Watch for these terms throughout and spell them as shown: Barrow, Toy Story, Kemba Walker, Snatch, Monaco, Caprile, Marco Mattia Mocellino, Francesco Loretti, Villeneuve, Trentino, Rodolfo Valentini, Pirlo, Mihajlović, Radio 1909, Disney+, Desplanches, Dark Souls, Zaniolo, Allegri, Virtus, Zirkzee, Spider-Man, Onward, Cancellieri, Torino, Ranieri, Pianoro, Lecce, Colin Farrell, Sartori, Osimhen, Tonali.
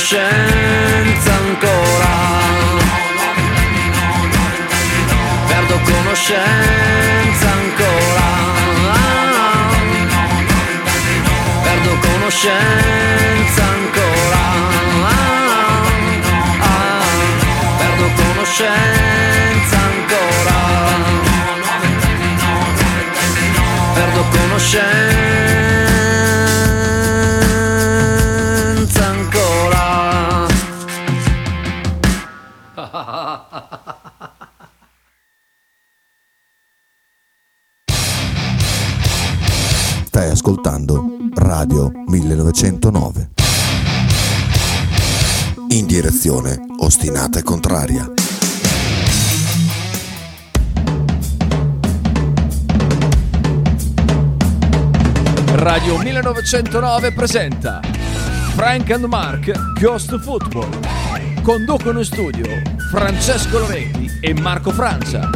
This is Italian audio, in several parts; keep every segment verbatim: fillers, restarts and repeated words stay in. conoscenza ancora, perdo conoscenza ancora, perdo conoscenza ancora, perdo conoscenza ancora, perdo conoscenza. Stai ascoltando Radio millenovecentonove, in direzione ostinata e contraria. Radio millenovecentonove presenta Frank and Mark Ghost Football. Conducono in studio Francesco Loretti e Marco Francia.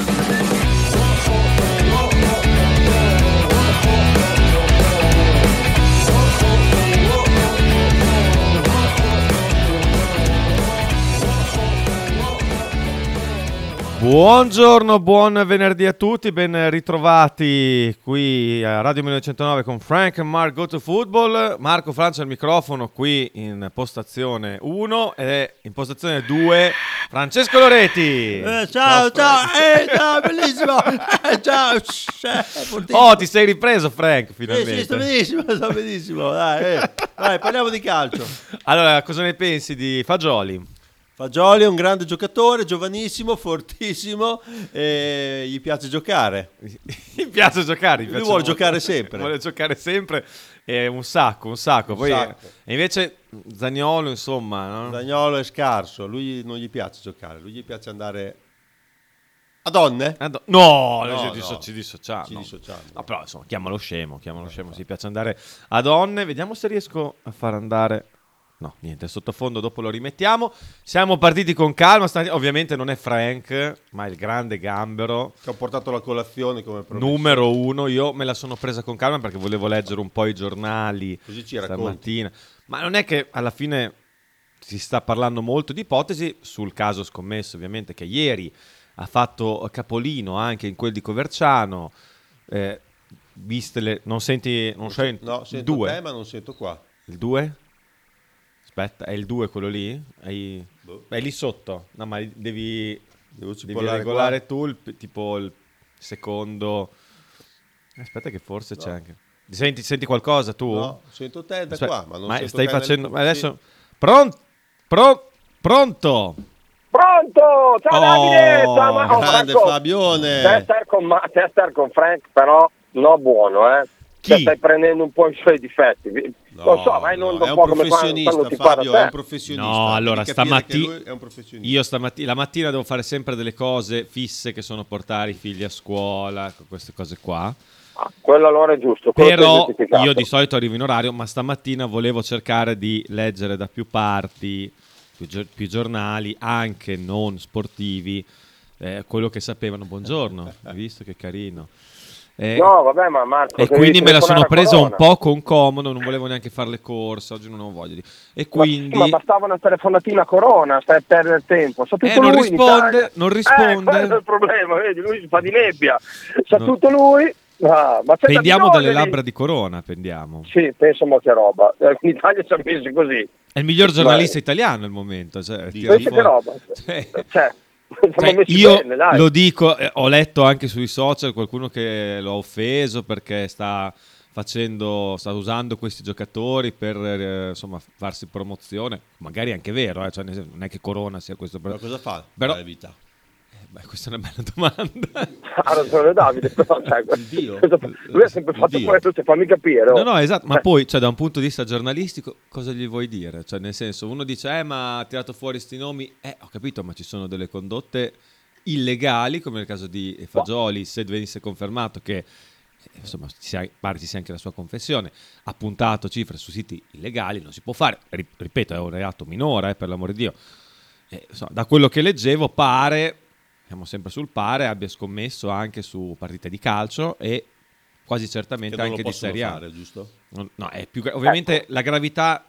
Buongiorno, buon venerdì a tutti, ben ritrovati qui a Radio millenovecentonove con Frank and Mark Go to Football. Marco Francia al microfono qui in postazione uno e in postazione due Francesco Loretti. Eh, ciao, ciao, ciao, eh, ciao, bellissimo, eh, ciao. Oh, ti sei ripreso, Frank, finalmente. Eh, sì, sto benissimo, sto benissimo, dai, eh. Dai, parliamo di calcio. Allora, cosa ne pensi di Fagioli? Fagioli è un grande giocatore, giovanissimo, fortissimo, e gli piace giocare. Gli piace giocare, gli piace, lui vuole molto. giocare sempre. Vuole giocare sempre, eh, un sacco, un sacco. Un Poi sacco. Eh, invece Zaniolo, insomma, no? Zaniolo è scarso, lui non gli piace giocare, lui gli piace andare a donne. Ad... No, no, no, disso- no, ci dissociamo. Ci dissociamo. No. No, però insomma, chiamalo scemo, chiamalo no, scemo, no. Si piace andare a donne. Vediamo se riesco a far andare... No, niente, sottofondo dopo lo rimettiamo. Siamo partiti con calma, st- ovviamente non è Frank, ma il grande Gambero. Che ho portato la colazione come promesso. Numero uno, io me la sono presa con calma perché volevo leggere un po' i giornali così ci stamattina. Racconti. Ma non è che alla fine si sta parlando molto di ipotesi sul caso scommesso, ovviamente, che ieri ha fatto capolino anche in quel di Coverciano. Eh, viste le... Non senti... Non, non sento, no, sento due. Te, ma non sento qua. Il due? Aspetta, è il due quello lì? È, è lì sotto. No, ma devi, devi regolare qua. Tu il, tipo il secondo. Aspetta che forse no. C'è anche. Senti, senti qualcosa tu? No, sento te da qua, ma non ma sento stai te facendo nel... adesso pronto? Pronto? Pronto? Pronto! Ciao Davide, oh, ciao Marco. Grande Franco. Fabione. Per star con ma per star con Frank però no buono, eh. Chi? Stai prendendo un po' i suoi difetti, no, non so, ma è, no, un, è un professionista, come quando, quando Fabio, è un professionista. No, allora stamattina io stamattina la mattina devo fare sempre delle cose fisse che sono portare i figli a scuola, queste cose qua. Ah, quello allora è giusto. Però io di solito arrivo in orario, ma stamattina volevo cercare di leggere da più parti, più, gi- più giornali, anche non sportivi, eh, quello che sapevano. Buongiorno, hai visto che carino. Eh, no, vabbè, ma Marco, e quindi me la sono presa un po' con comodo, non volevo neanche fare le corse, oggi non ho voglia di... E quindi... Ma, ma bastava una telefonatina a Corona, stai a perdere tempo, sa tutto eh, lui non risponde, non risponde. Eh, quello è il problema, vedi, lui si fa di nebbia, sa non... tutto lui... Ah, ma pendiamo dalle labbra di Corona, pendiamo. Sì, penso molta roba, in Italia ci ha messo così. È il miglior giornalista Beh. italiano al momento, cioè... Penso che roba, cioè... cioè. Cioè, io bene, dai. Lo dico, eh, ho letto anche sui social qualcuno che lo ha offeso perché sta facendo, sta usando questi giocatori per eh, insomma farsi promozione, magari è anche vero, eh, cioè, non è che Corona sia questo. Ma cosa fa però, la vita? Eh, beh, questa è una bella domanda. Ha ragione Davide, però, cioè, Dio. Lui ha sempre fatto questo, se fammi capire. Oh. No, no, esatto, ma eh. poi cioè, da un punto di vista giornalistico cosa gli vuoi dire? Cioè, nel senso, uno dice, eh, ma ha tirato fuori sti nomi, eh, ho capito, ma ci sono delle condotte illegali, come nel caso di Fagioli, se venisse confermato che, insomma, sia, pare ci sia anche la sua confessione, ha puntato cifre su siti illegali, non si può fare, ripeto, è un reato minore, eh, per l'amor di Dio. Eh, insomma, da quello che leggevo pare... siamo sempre sul pare, abbia scommesso anche su partite di calcio e quasi certamente anche di Serie A, giusto? No, è più, ovviamente ecco. La gravità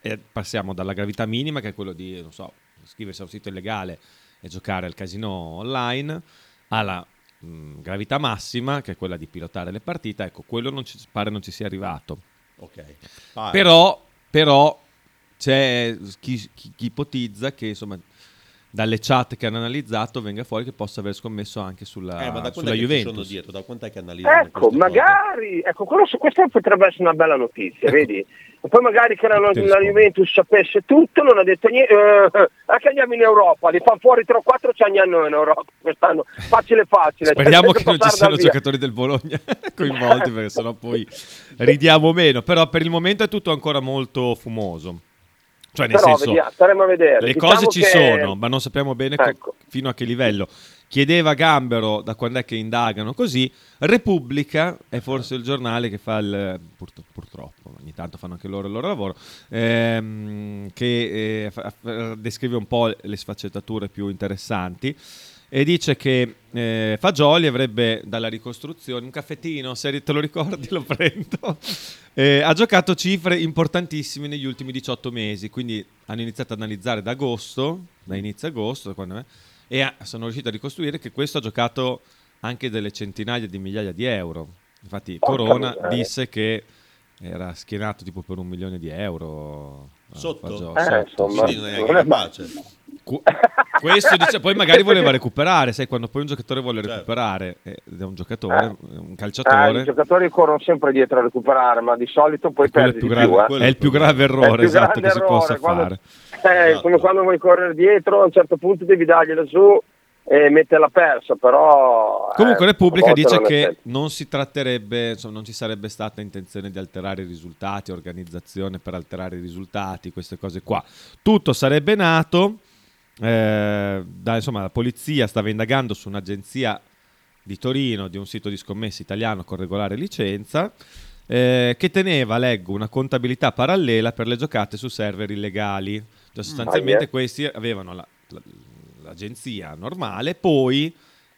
e passiamo dalla gravità minima, che è quello di, non so, iscriversi a un sito illegale e giocare al casino online, alla mh, gravità massima, che è quella di pilotare le partite. Ecco, quello non ci, pare non ci sia arrivato. Ok. Pare. Però, però c'è chi, chi, chi ipotizza che, insomma, dalle chat che hanno analizzato venga fuori che possa aver scommesso anche sulla, eh, ma da sulla Juventus. Sono dietro, da quant'è che analizzano? Ecco, magari, cose? ecco, quello, questa potrebbe essere una bella notizia, ecco. Vedi? E poi magari che la, la Juventus sapesse tutto, non ha detto niente, eh, anche andiamo in Europa, li fanno fuori tra quattro, ci andiamo in Europa quest'anno, facile facile. Speriamo che non ci siano giocatori del Bologna coinvolti, perché sennò poi ridiamo meno, però per il momento è tutto ancora molto fumoso. Cioè, nel Però, senso, vediamo, staremo a vedere. Le diciamo cose ci che... sono, ma non sappiamo bene ecco. co- fino a che livello. Chiedeva Gambero da quando è che indagano così. Repubblica è forse il giornale che fa il pur- purtroppo, ogni tanto fanno anche loro il loro lavoro, ehm, che eh, fa- descrive un po' le sfaccettature più interessanti e dice che eh, Fagioli avrebbe dalla ricostruzione un caffettino, se te lo ricordi lo prendo, eh, ha giocato cifre importantissime negli ultimi diciotto mesi, quindi hanno iniziato ad analizzare da agosto, da inizio agosto secondo me, e ha, sono riusciti a ricostruire che questo ha giocato anche delle centinaia di migliaia di euro. Infatti Corona disse che era schierato tipo per un milione di euro sotto, Fagioli, eh, sotto. Insomma, quindi non è neanche pace. Questo dice, poi magari voleva recuperare, sai, quando poi un giocatore vuole recuperare ed è un giocatore, eh, un calciatore, eh, i giocatori corrono sempre dietro a recuperare, ma di solito poi perdi più grave, più, eh. È il più grave errore, più esatto, grave che errore, si possa quando, fare eh, esatto. Come quando vuoi correre dietro, a un certo punto devi dargliela su e metterla persa, però comunque eh, Repubblica dice non che non si tratterebbe, insomma, non ci sarebbe stata intenzione di alterare i risultati, organizzazione per alterare i risultati, queste cose qua, tutto sarebbe nato. Eh, da, insomma, la polizia stava indagando su un'agenzia di Torino, di un sito di scommesse italiano con regolare licenza, eh, che teneva, leggo, una contabilità parallela per le giocate su server illegali. Cioè, sostanzialmente, mm. questi avevano la, la, l'agenzia normale, poi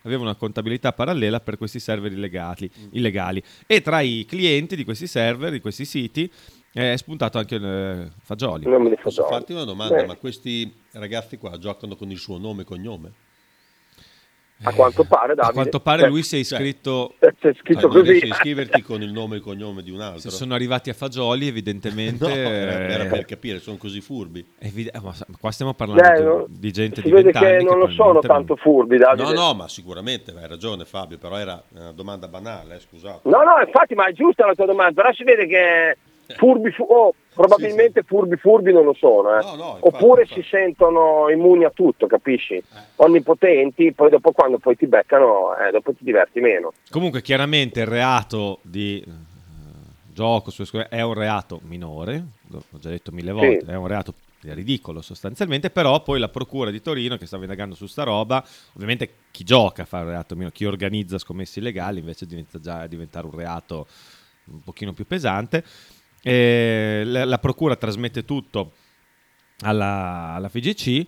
avevano una contabilità parallela per questi server illegali, mm. illegali. E tra i clienti di questi server, di questi siti, è spuntato anche il Fagioli. Posso farti una domanda? Beh. Ma questi ragazzi qua giocano con il suo nome e cognome? A quanto pare, Davide. A quanto pare lui si è iscritto, cioè, c'è scritto cioè, così. Iscriverti con il nome e il cognome di un altro. Se sono arrivati a Fagioli, evidentemente. No, eh, era per capire, sono così furbi. Evidente, ma qua stiamo parlando eh, non, di gente di vent'anni. Si vede che, che non lo sono tanto furbi, Davide. No, no, ma sicuramente hai ragione, Fabio. Però era una domanda banale, eh, scusate. No, no, infatti, ma è giusta la tua domanda. Però si vede che furbi fu- oh, probabilmente sì, sì. furbi furbi non lo sono, eh. no, no, infatti, oppure infatti. si sentono immuni a tutto, capisci? Eh. Onnipotenti, poi dopo quando poi ti beccano, eh, dopo ti diverti meno. Comunque chiaramente il reato di uh, gioco su scu- è un reato minore, l'ho già detto mille volte, sì. è un reato ridicolo sostanzialmente, però poi la procura di Torino che stava indagando su sta roba, ovviamente chi gioca fa un reato minore, chi organizza scommesse illegali invece diventa già diventare un reato un pochino più pesante. E la, la procura trasmette tutto alla, alla F G C,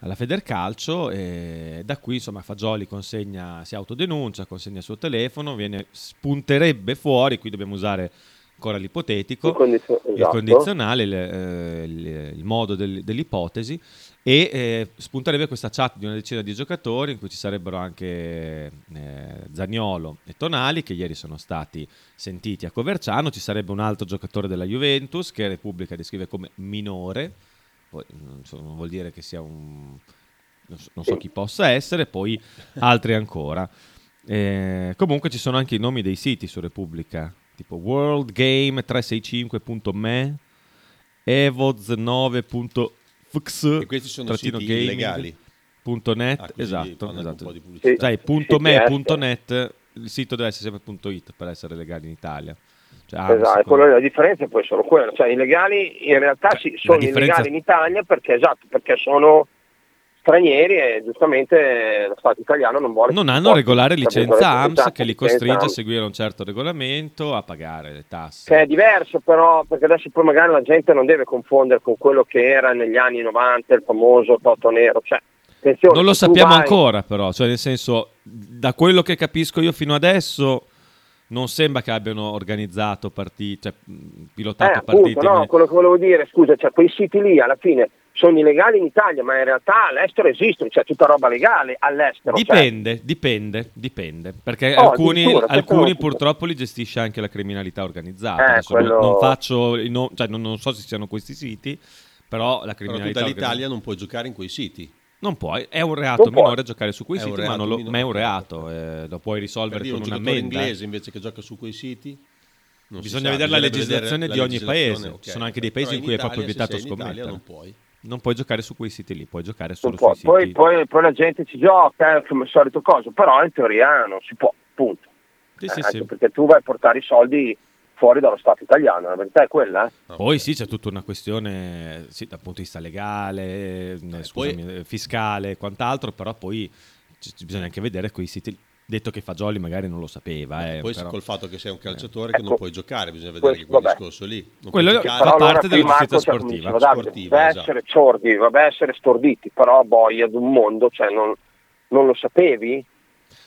alla Federcalcio, e da qui insomma Fagioli consegna, si autodenuncia, consegna il suo telefono, viene, spunterebbe fuori, qui dobbiamo usare ancora l'ipotetico, il, condizio- esatto. il condizionale, il, eh, il, il modo del, dell'ipotesi, e eh, spunterebbe questa chat di una decina di giocatori in cui ci sarebbero anche eh, Zaniolo e Tonali, che ieri sono stati sentiti a Coverciano, ci sarebbe un altro giocatore della Juventus che Repubblica descrive come minore, poi non, so, non vuol dire che sia un... non so, non so chi possa essere, poi altri ancora. Eh, comunque ci sono anche i nomi dei siti su Repubblica, tipo world game trecentosessantacinque punto me, evoz nove punto fx, e questi sono siti illegali punto net, ah, esatto, esatto. Un po' di pubblicità. Sai, punto me, punto net, il sito deve essere sempre .it per essere legale in Italia. Cioè, ah, esatto, quello, la differenza è poi solo quella, cioè i legali in realtà sì, sono differenza... illegali in Italia perché esatto, perché sono stranieri e giustamente lo Stato italiano non vuole... Non hanno regolare licenza A M S che li costringe a seguire un certo regolamento, a pagare le tasse. Che è diverso però, perché adesso poi magari la gente non deve confondere con quello che era negli anni novanta, il famoso Toto Nero, cioè... Attenzione, non lo sappiamo vai... ancora però, cioè nel senso, da quello che capisco io fino adesso... non sembra che abbiano organizzato partite, cioè pilotato eh, partite. Appunto, no, quello che volevo dire, scusa, cioè quei siti lì alla fine sono illegali in Italia, ma in realtà all'estero esistono, c'è cioè tutta roba legale all'estero. Dipende, cioè. dipende, dipende, perché oh, alcuni, alcuni purtroppo li gestisce anche la criminalità organizzata. Eh, quello... Non faccio, no, cioè non, non so se siano questi siti, però la criminalità. Però tutta l'Italia non può giocare in quei siti. Non puoi, è un reato non minore puoi. giocare su quei è siti, ma, non lo, ma è un reato, eh, lo puoi risolvere per con un ammenda. Un giocatore inglese invece che gioca su quei siti? Non bisogna vedere la legislazione vedere la di ogni legislazione, paese, okay, ci sono anche dei paesi in cui Italia, è proprio vietato scommettere. Non puoi. non puoi giocare su quei siti lì, puoi giocare solo puoi. sui poi, siti. Poi, poi la gente ci gioca, come al solito coso, però in teoria non si può, punto. Sì, eh, sì, anche sì. Perché tu vai a portare i soldi fuori dallo Stato italiano, la verità è quella. Eh? Okay. Poi sì, c'è tutta una questione sì, dal punto di vista legale, eh, scusami, poi... fiscale e quant'altro, però poi c- bisogna anche vedere quei siti. Detto che Fagioli magari non lo sapeva. Eh, eh, poi però... col fatto che sei un calciatore eh. che ecco, non puoi giocare, bisogna vedere questo, quel vabbè. discorso lì. Non quello fa parte della giustizia sportiva. Cioè, sportiva vabbè, esatto. essere ciordi, vabbè essere storditi, però boia ad un mondo, cioè non, non lo sapevi?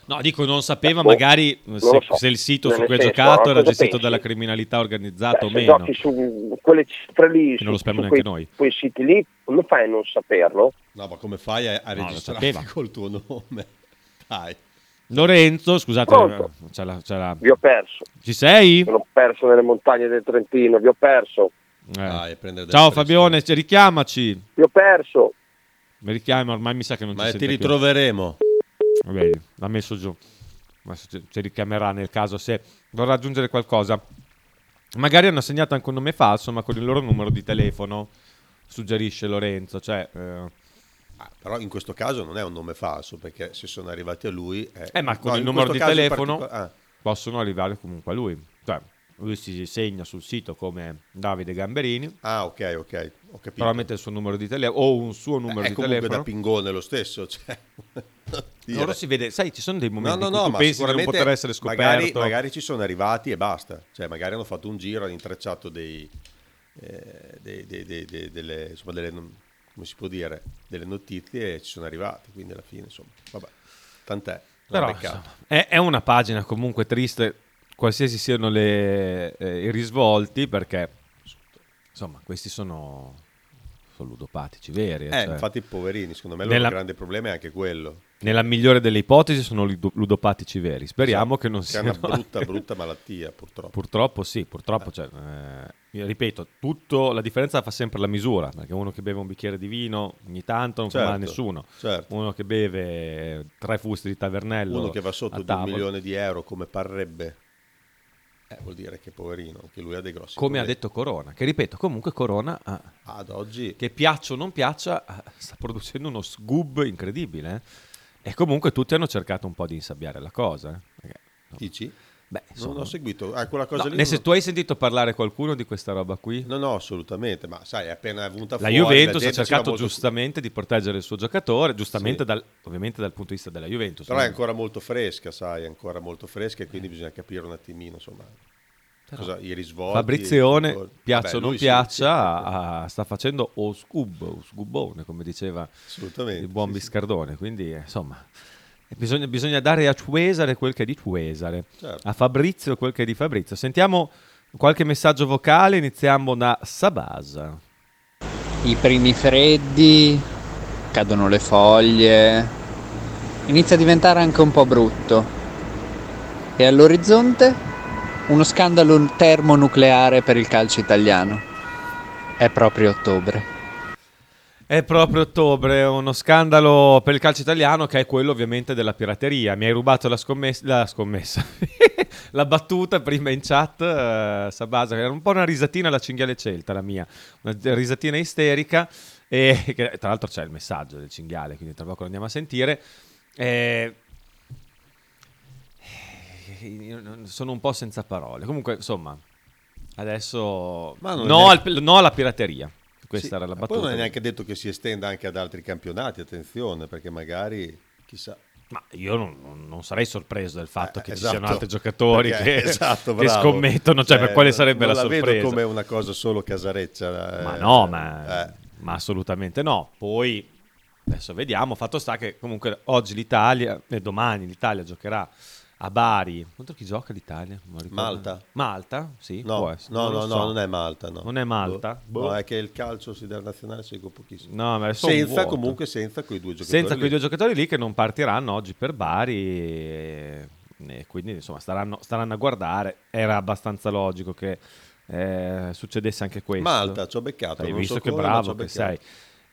No, dico non sapeva, eh, magari non se, so. se il sito non su cui ha giocato era gestito pensi? dalla criminalità organizzata cioè, o meno. Se giochi su quelle cifre lì, su, non lo speriamo neanche quei, noi. Quei siti lì, come fai a non saperlo? No, ma come fai a, a no, registrarti col tuo nome? Dai. Lorenzo, scusate, c'è la, c'è la... vi ho perso. Ci sei? Sono perso nelle montagne del Trentino, vi ho perso. Eh. Ah, Ciao Fabione, ci, richiamaci. Vi ho perso. Mi richiama, ormai mi sa che non Ma ci sente Ma ti ritroveremo. Più. Vabbè, l'ha messo giù. Ma ci, ci richiamerà nel caso se vorrà aggiungere qualcosa. Magari hanno assegnato anche un nome falso, ma con il loro numero di telefono, suggerisce Lorenzo, cioè... Eh... Ah, però in questo caso non è un nome falso, perché se sono arrivati a lui è... eh ma con no, il numero di telefono particol- ah. possono arrivare comunque a lui, cioè lui si segna sul sito come Davide Gamberini, ah ok ok ho capito, però mette il suo numero di telefono o un suo numero eh, di telefono, è comunque da pingone lo stesso, cioè loro si vede, sai ci sono dei momenti no, no, in cui no, tu pensi di non poter essere scoperto, magari, magari ci sono arrivati e basta, cioè magari hanno fatto un giro, hanno intrecciato dei, eh, dei, dei, dei, dei delle insomma delle come si può dire, delle notizie e ci sono arrivate, quindi alla fine insomma, vabbè, tant'è. Però, insomma, è, è una pagina comunque triste, qualsiasi siano le, eh, i risvolti, perché insomma questi sono, sono ludopatici veri. Eh, cioè, infatti poverini, secondo me il loro grande problema è anche quello. Nella migliore delle ipotesi sono ludopatici veri, speriamo sì, che non sia una brutta anche... brutta malattia purtroppo. Purtroppo sì, purtroppo eh. cioè, eh, ripeto, tutto la differenza fa sempre la misura, perché uno che beve un bicchiere di vino ogni tanto non certo, fa male a nessuno, certo. uno che beve tre fusti di Tavernello, uno che va sotto di un milione di euro come parrebbe, eh, vuol dire che poverino, che lui ha dei grossi come problemi. Ha detto Corona, che ripeto comunque Corona ah, ad oggi, che piaccia o non piaccia, ah, sta producendo uno sgub incredibile, eh? E comunque tutti hanno cercato un po' di insabbiare la cosa. Okay, no. Dici? Beh, insomma... non ho seguito. Ah, quella cosa no, lì nel non... se tu hai sentito parlare qualcuno di questa roba qui? No, no, assolutamente. Ma sai, è appena venuta fuori... La Juventus la ha cercato giustamente molto... di proteggere il suo giocatore, giustamente sì. dal, ovviamente dal punto di vista della Juventus. Però no? È ancora molto fresca, sai, è ancora molto fresca e quindi eh. bisogna capire un attimino, insomma... Cosa, i risvolti, Fabrizione, i piaccia o non piaccia, sì, sì, sì. Ah, sta facendo o scub, o sgubbone, come diceva il buon sì, Biscardone. Sì. Quindi, insomma, bisogna, bisogna dare a Cesare quel che è di Cesare, certo. a Fabrizio quel che è di Fabrizio. Sentiamo qualche messaggio vocale, iniziamo da Sabasa. I primi freddi, cadono le foglie, inizia a diventare anche un po' brutto. E all'orizzonte... uno scandalo termonucleare per il calcio italiano. È proprio ottobre. È proprio ottobre, uno scandalo per il calcio italiano che è quello ovviamente della pirateria. Mi hai rubato la scommessa, la, scommessa. la battuta prima in chat, eh, Sabasa, era un po' una risatina alla cinghiale celta la mia, una risatina isterica. E che, tra l'altro c'è il messaggio del cinghiale, quindi tra poco lo andiamo a sentire. Eh, sono un po' senza parole. Comunque, insomma, adesso no, neanche... al, no alla pirateria. Questa sì, era la battuta. Poi non è neanche detto che si estenda anche ad altri campionati. Attenzione, perché magari chissà. Ma io non, non sarei sorpreso del fatto eh, che esatto, ci siano altri giocatori perché, che, esatto, che scommettono. Cioè, cioè, per quale sarebbe la, la sorpresa? Non la vedo come una cosa solo casareccia. Ma eh, no, ma, eh. ma assolutamente no. Poi adesso vediamo. Fatto sta che comunque oggi l'Italia e domani l'Italia giocherà a Bari. Contro chi gioca l'Italia? Malta. Malta? Sì. No, può no, non, no, so. no, non è Malta. No. Non è Malta. Boh. Boh. No, è che il calcio internazionale seguo pochissimo. No, ma senza comunque senza quei due giocatori. Senza lì. quei due giocatori lì che non partiranno oggi per Bari. E, e quindi insomma staranno, staranno a guardare. Era abbastanza logico che eh, succedesse anche questo. Malta, ci ho beccato. Hai non visto so che come, bravo che sei.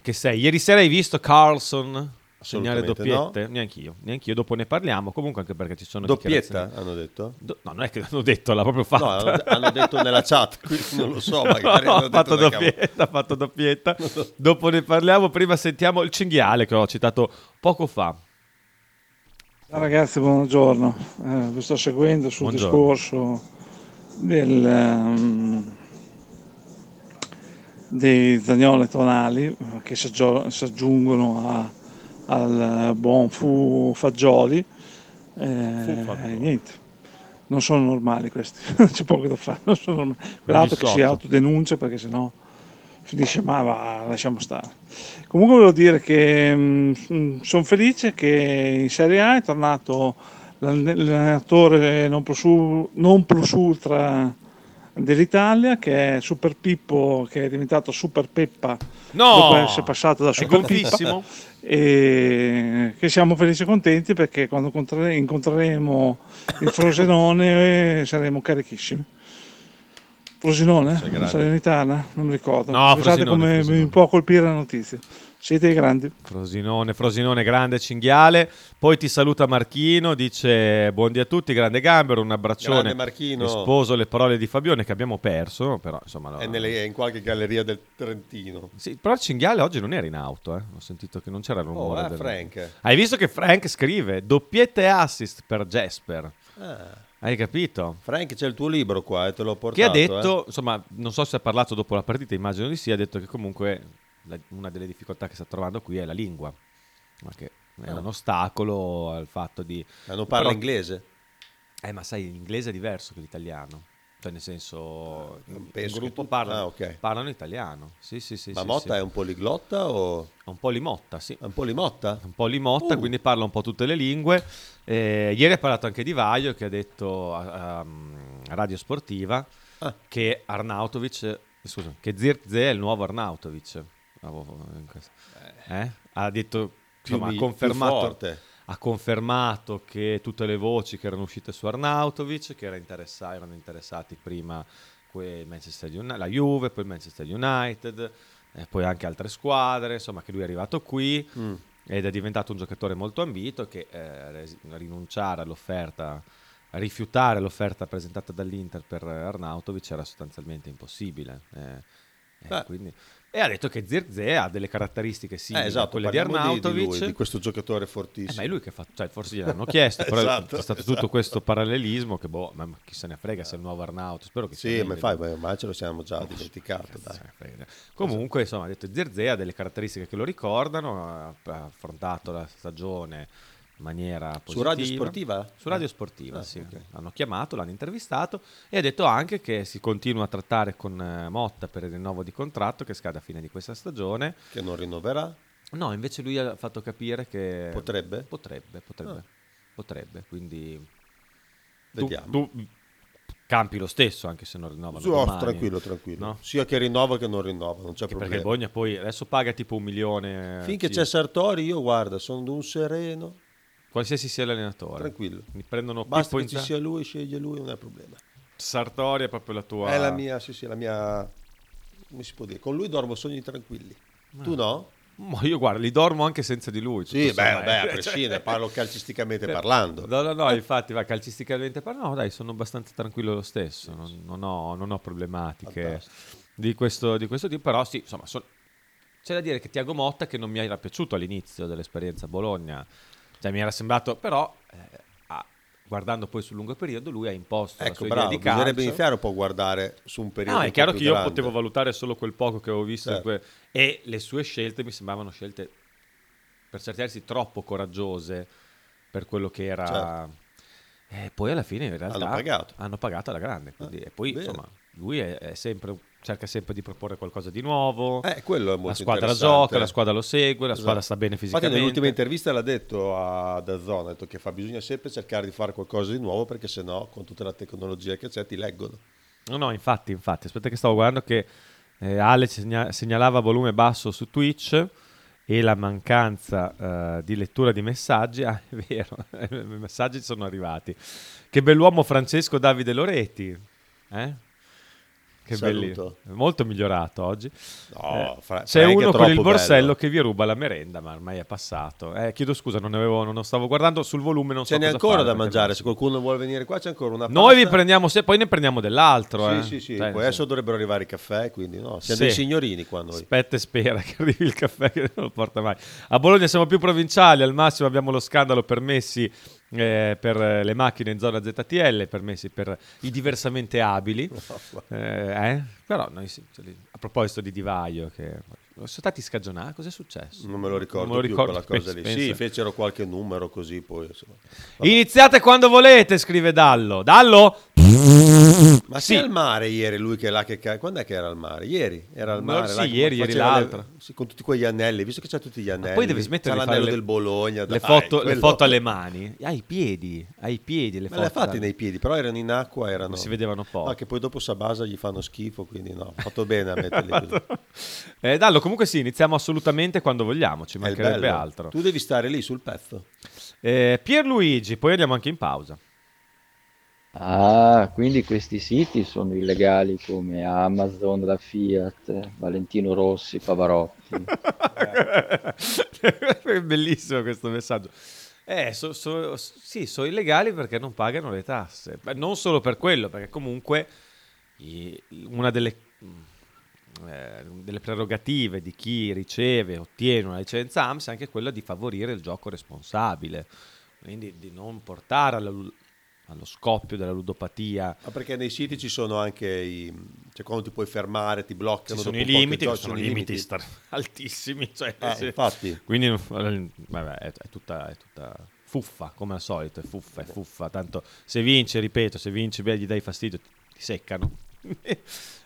Che sei. Ieri sera hai visto Karlsson segnare doppiette? No. Neanch'io, neanch'io. Dopo ne parliamo. Comunque anche perché ci sono doppietta, hanno detto? Do- no, non è che l'hanno detto, l'ha proprio fatto. No, hanno, hanno detto nella chat, quindi non lo so. Magari no, hanno fatto detto doppietta, ha fatto doppietta. So. Dopo ne parliamo. Prima sentiamo il cinghiale che ho citato poco fa. Ciao ragazzi, buongiorno. Eh, vi sto seguendo sul buongiorno. discorso del... Um... dei Zaniolo e Tonali che si aggiungono a, al buon fu Fagioli, eh, e niente, non sono normali questi, c'è poco da fare, non sono normali. L'altro che si autodenuncia perché sennò finisce, ma va, lasciamo stare. Comunque volevo dire che sono felice che in Serie A è tornato l'allenatore non plus ultra, non plus ultra dell'Italia, che è Super Pippo, che è diventato Super Peppa, no, dopo essere passato da Super Pippa, e che siamo felici e contenti perché quando incontreremo il Frosinone saremo carichissimi. Frosinone? Salernitana? Non mi ricordo. No, pensate come Frosinone. Mi può colpire la notizia. Siete grandi. Frosinone, Frosinone grande cinghiale. Poi ti saluta Marchino, dice buondì a tutti, grande Gambero, un abbraccione. Marchino. Sposo le parole di Fabione che abbiamo perso, però insomma lo... è, nelle, è in qualche galleria del Trentino. Sì, però il cinghiale oggi non era in auto, eh. Ho sentito che non c'era il rumore. Oh, ah, del... Frank. Hai visto che Frank scrive doppiette assist per Jesper. Ah. Hai capito? Frank, c'è il tuo libro qua e te l'ho portato. Che ha detto, eh? Insomma, non so se ha parlato dopo la partita, immagino di sì, ha detto che comunque la, una delle difficoltà che sta trovando qui è la lingua, ma che è ah. un ostacolo al fatto di... Ma non parla però... inglese? Eh, ma sai, l'inglese è diverso che l'italiano. Cioè, nel senso, ah, in gruppo tu... parlano, ah, okay. parlano italiano. Sì, sì, sì, ma sì, Motta sì. È un poliglotta o? È un polimotta, sì. È un polimotta? Un polimotta, uh. quindi parla un po' tutte le lingue. Eh, ieri ha parlato anche di Vaglio, che ha detto a, a, a Radio Sportiva ah. che Arnautovic, eh, scusa, che Zirkzee è il nuovo Arnautovic. Eh? Ha detto, insomma, ha confermato... Ha confermato che tutte le voci che erano uscite su Arnautovic, che era interessa- erano interessati prima que- Manchester United, la Juve, poi Manchester United, eh, poi anche altre squadre, insomma che lui è arrivato qui mm. ed è diventato un giocatore molto ambito che eh, res- rinunciare all'offerta, rifiutare l'offerta presentata dall'Inter per Arnautovic era sostanzialmente impossibile. Eh, eh, quindi... E ha detto che Zirkzee ha delle caratteristiche simili eh, esatto, a quelle di Arnautovic, di, di, lui, di questo giocatore fortissimo. Eh, ma è lui che fa, cioè, forse gliel'hanno chiesto, però esatto, è stato esatto. tutto questo parallelismo che boh, ma chi se ne frega se è il nuovo Arnautovic. Spero che sì, ma fai, ma ce lo siamo già oh, dimenticato. Dai. Comunque, insomma, ha detto Zirkzee ha delle caratteristiche che lo ricordano, ha affrontato la stagione in maniera positiva. Su Radio Sportiva? Su Radio Sportiva, ah, sì. Okay. Hanno chiamato, l'hanno intervistato e ha detto anche che si continua a trattare con eh, Motta per il rinnovo di contratto che scade a fine di questa stagione. Che non rinnoverà? No, invece lui ha fatto capire che... Potrebbe? Potrebbe, potrebbe, ah. potrebbe, quindi... Vediamo. Tu, tu campi lo stesso anche se non rinnovano sì, domani. Tranquillo, tranquillo. No? Sia che rinnova che non rinnova, non c'è che problema. Perché Bologna poi adesso paga tipo un milione... Finché sì. c'è Sartori, io guarda, sono un sereno... Qualsiasi sia l'allenatore, tranquillo. Mi prendono basta che ci ta- sia lui, sceglie lui, non è problema. Sartori è proprio la tua. È la mia, sì, sì, la mia. Come si può dire? Con lui dormo sogni tranquilli. Ah. Tu no? Ma io guarda, li dormo anche senza di lui. Sì, beh, beh, a prescindere, parlo calcisticamente parlando. No, no, no, infatti, va calcisticamente parlando. No, dai, sono abbastanza tranquillo lo stesso. Non, non, ho, non ho problematiche di questo, di questo tipo. Però sì, insomma, so... c'è da dire che Thiago Motta che non mi era piaciuto all'inizio dell'esperienza a Bologna. Cioè, mi era sembrato, però, eh, ah, guardando poi sul lungo periodo, lui ha imposto ecco, la sua bravo, idea di calcio. Bisognerebbe iniziare un po' a guardare su un periodo. No, è chiaro che io grande. potevo valutare solo quel poco che avevo visto certo. que- e le sue scelte mi sembravano scelte, per certi versi, troppo coraggiose per quello che era. Certo. E poi alla fine, in realtà, hanno pagato, hanno pagato alla grande. Quindi, eh, e poi, bene. insomma, lui è, è sempre cerca sempre di proporre qualcosa di nuovo, eh, quello è molto la squadra gioca, la squadra lo segue, la esatto. squadra sta bene fisicamente. Infatti nell'ultima intervista l'ha detto a Dazzon, ha detto che fa, bisogna sempre cercare di fare qualcosa di nuovo perché sennò con tutta la tecnologia che c'è ti leggono. No, no, infatti, infatti, aspetta che stavo guardando che eh, Ale segnalava volume basso su Twitch e la mancanza uh, di lettura di messaggi. Ah, è vero, i messaggi sono arrivati. Che bell'uomo Francesco Davide Loretti, eh? Che bello, molto migliorato oggi. No, fra- eh, c'è uno con il borsello bello. Che vi ruba la merenda, ma ormai è passato. Eh, chiedo scusa, non, avevo, non stavo guardando sul volume. Non ce so n'è cosa ancora fare, da mangiare. Se qualcuno vuole venire qua, c'è ancora una pasta. Noi vi prendiamo, se poi ne prendiamo dell'altro. Sì, eh. sì, sì. Dai, poi adesso sì. dovrebbero arrivare i caffè, quindi no. Siamo sì. dei signorini qua noi. Aspetta e spera che arrivi il caffè, che non lo porta mai. A Bologna siamo più provinciali, al massimo abbiamo lo scandalo permessi. Eh, per le macchine in zona Z T L, permessi per i diversamente abili, eh, eh? Però noi sì, a proposito di divario, che sono stati scagionati, cosa è successo? Non me lo ricordo, me lo ricordo più quella cosa lì. Sì, fecero qualche numero così. Poi insomma. Iniziate quando volete, scrive Dallo. Dallo. Ma sì, al mare ieri lui che è là che ca... quando è che era al mare? Ieri era al mare, no, là, sì, ieri, ieri l'altro. Le... Sì, con tutti quegli anelli, visto che c'ha tutti gli anelli. Ma poi devi smettere di fare l'anello le... del Bologna, le foto, dai, le foto alle mani, ai piedi, ai piedi le ma foto. Ma le ha fatte nei piedi, però erano in acqua, erano si vedevano poco. Ma che poi dopo Sabasa gli fanno schifo, quindi no, ha fatto bene a metterli. eh, Dallo, comunque sì, iniziamo assolutamente quando vogliamo, ci mancherebbe altro. Tu devi stare lì sul pezzo. Eh, Pierluigi, poi andiamo anche in pausa. Ah, quindi questi siti sono illegali come Amazon, la Fiat, Valentino Rossi, Pavarotti. È bellissimo questo messaggio. Eh, so, so, sì, sono illegali perché non pagano le tasse. Beh, non solo per quello, perché comunque una delle, eh, delle prerogative di chi riceve e ottiene una licenza A M S è anche quella di favorire il gioco responsabile, quindi di non portare alla allo scoppio della ludopatia. Ma perché nei siti ci sono anche i, cioè quando ti puoi fermare, ti bloccano, ci sono dopo i limiti, gioco, sono, sono i limiti star- altissimi, cioè, eh, se, infatti. Quindi vabbè, è, è tutta è tutta fuffa, come al solito, è fuffa, è fuffa, tanto se vinci, ripeto, se vinci beh, gli dai fastidio, ti seccano.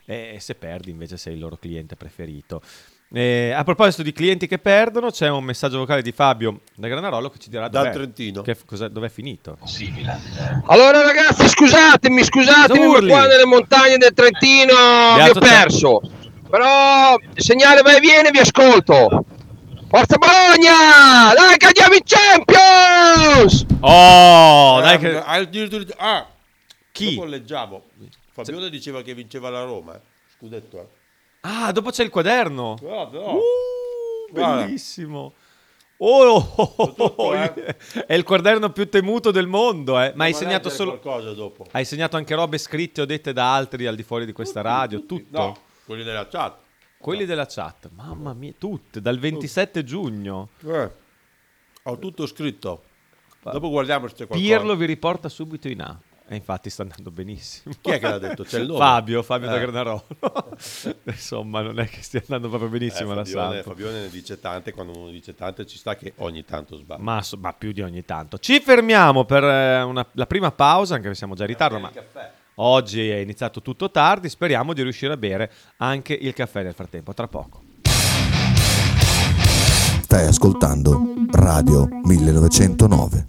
E se perdi invece sei il loro cliente preferito. Eh, a proposito di clienti che perdono, c'è un messaggio vocale di Fabio da Granarolo che ci dirà dal Trentino che, cos'è, dov'è finito. Allora ragazzi, scusatemi, scusatemi Zurli. Qua nelle montagne del Trentino vi ho perso, però il segnale va e viene, vi ascolto. Forza Bologna, dai che andiamo in Champions. Oh, dai che ah, chi? Dopo leggiamo Fabiola diceva che vinceva la Roma, eh. Scudetto, eh. Ah, dopo c'è il quaderno. Guarda, oh. uh, bellissimo. Oh, oh, oh, oh, oh. È il quaderno più temuto del mondo, eh. Ma hai segnato solo qualcosa dopo. Hai segnato anche robe scritte o dette da altri al di fuori di questa radio, tutti, tutto. No, quelli della chat. Quelli no. della chat. Mamma mia, tutte dal ventisette tutti. Giugno. Eh. Ho tutto scritto. Va. Dopo guardiamo se c'è qualcosa. Pirlo vi riporta subito in A. E infatti sta andando benissimo. Chi è che l'ha detto? C'è il nome. Fabio, Fabio eh. da Granarolo. Insomma, non è che stia andando proprio benissimo eh, la Samp. Fabione ne dice tante, quando uno dice tante ci sta che ogni tanto sbaglia. Ma, ma più di ogni tanto. Ci fermiamo per una, la prima pausa, anche se siamo già in ritardo, ma oggi è iniziato tutto tardi, speriamo di riuscire a bere anche il caffè nel frattempo, tra poco. Stai ascoltando Radio millenovecentonove.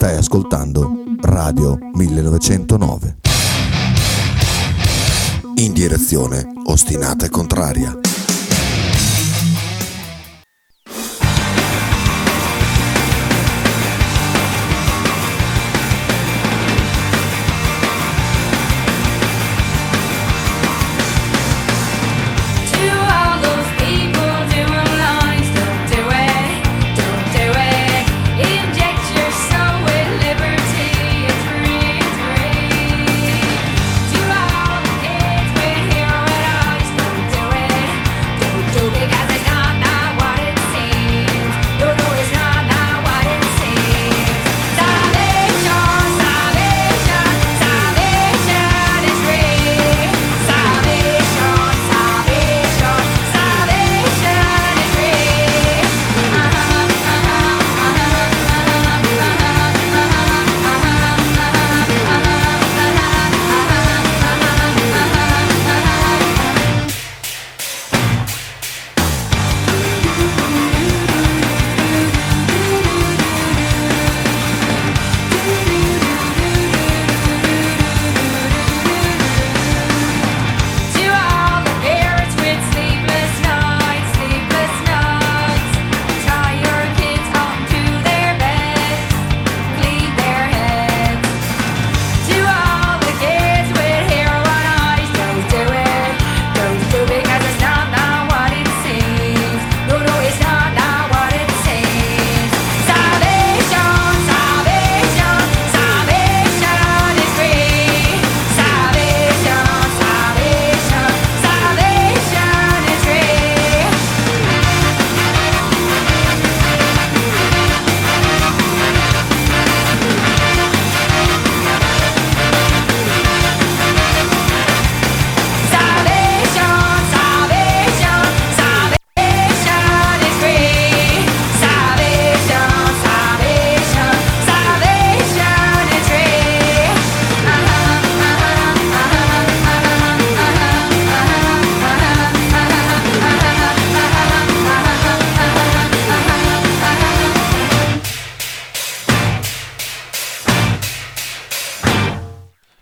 Stai ascoltando Radio millenovecentonove. In direzione ostinata e contraria.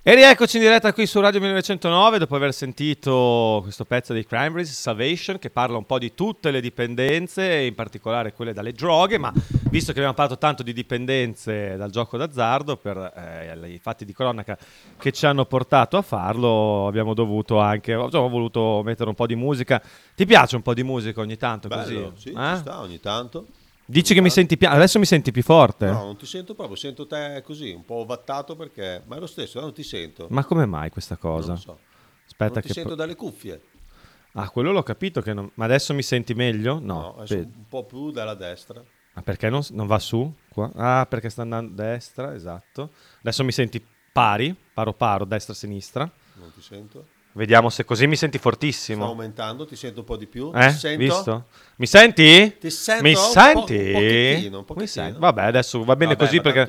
E rieccoci in diretta qui su Radio millenovecentonove dopo aver sentito questo pezzo dei Cranberries, Salvation, che parla un po' di tutte le dipendenze, in particolare quelle dalle droghe, ma visto che abbiamo parlato tanto di dipendenze dal gioco d'azzardo per eh, i fatti di cronaca che ci hanno portato a farlo, abbiamo dovuto anche, abbiamo voluto mettere un po' di musica. Ti piace un po' di musica ogni tanto? Bello, così? Sì, eh? Ci sta ogni tanto. Dici che mi senti piano, adesso mi senti più forte? No, non ti sento proprio, sento te così, un po' ovattato perché... Ma è lo stesso, non ti sento. Ma come mai questa cosa? Non lo so. Aspetta non che ti sento po- dalle cuffie. Ah, quello l'ho capito che non... Ma adesso mi senti meglio? No, no adesso un po' più dalla destra. Ma perché non, non va su? Qua? Ah, perché sta andando a destra, esatto. Adesso mi senti pari, paro paro, destra-sinistra. Non ti sento. Vediamo se così mi senti fortissimo. Sto aumentando, ti sento un po' di più. Eh? Ti sento? Visto? Mi senti? Ti sento? Mi senti? Un po', un pochettino, un pochettino. Mi senti? Vabbè, adesso va bene, vabbè, così perché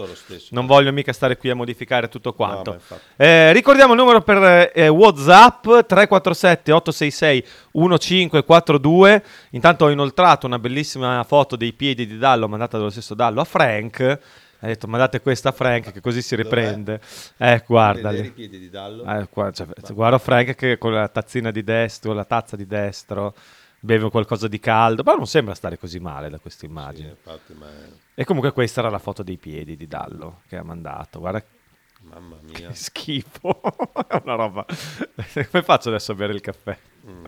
non voglio mica stare qui a modificare tutto quanto. No, vabbè, eh, ricordiamo il numero per eh, WhatsApp tre quattro sette otto sei sei uno cinque quattro due. Intanto ho inoltrato una bellissima foto dei piedi di Dallo, mandata dallo stesso Dallo a Frank. Ha detto mandate questa a Frank che così si riprende. Dov'è? Eh guarda i piedi di Dallo, eh, guarda, cioè, guarda Frank che con la tazzina di destro, la tazza di destro beve qualcosa di caldo, ma non sembra stare così male da questa immagine, sì, infatti, ma è... E comunque questa era la foto dei piedi di Dallo che ha mandato, guarda, mamma mia, che schifo. È una roba. Come faccio adesso a bere il caffè? Mm.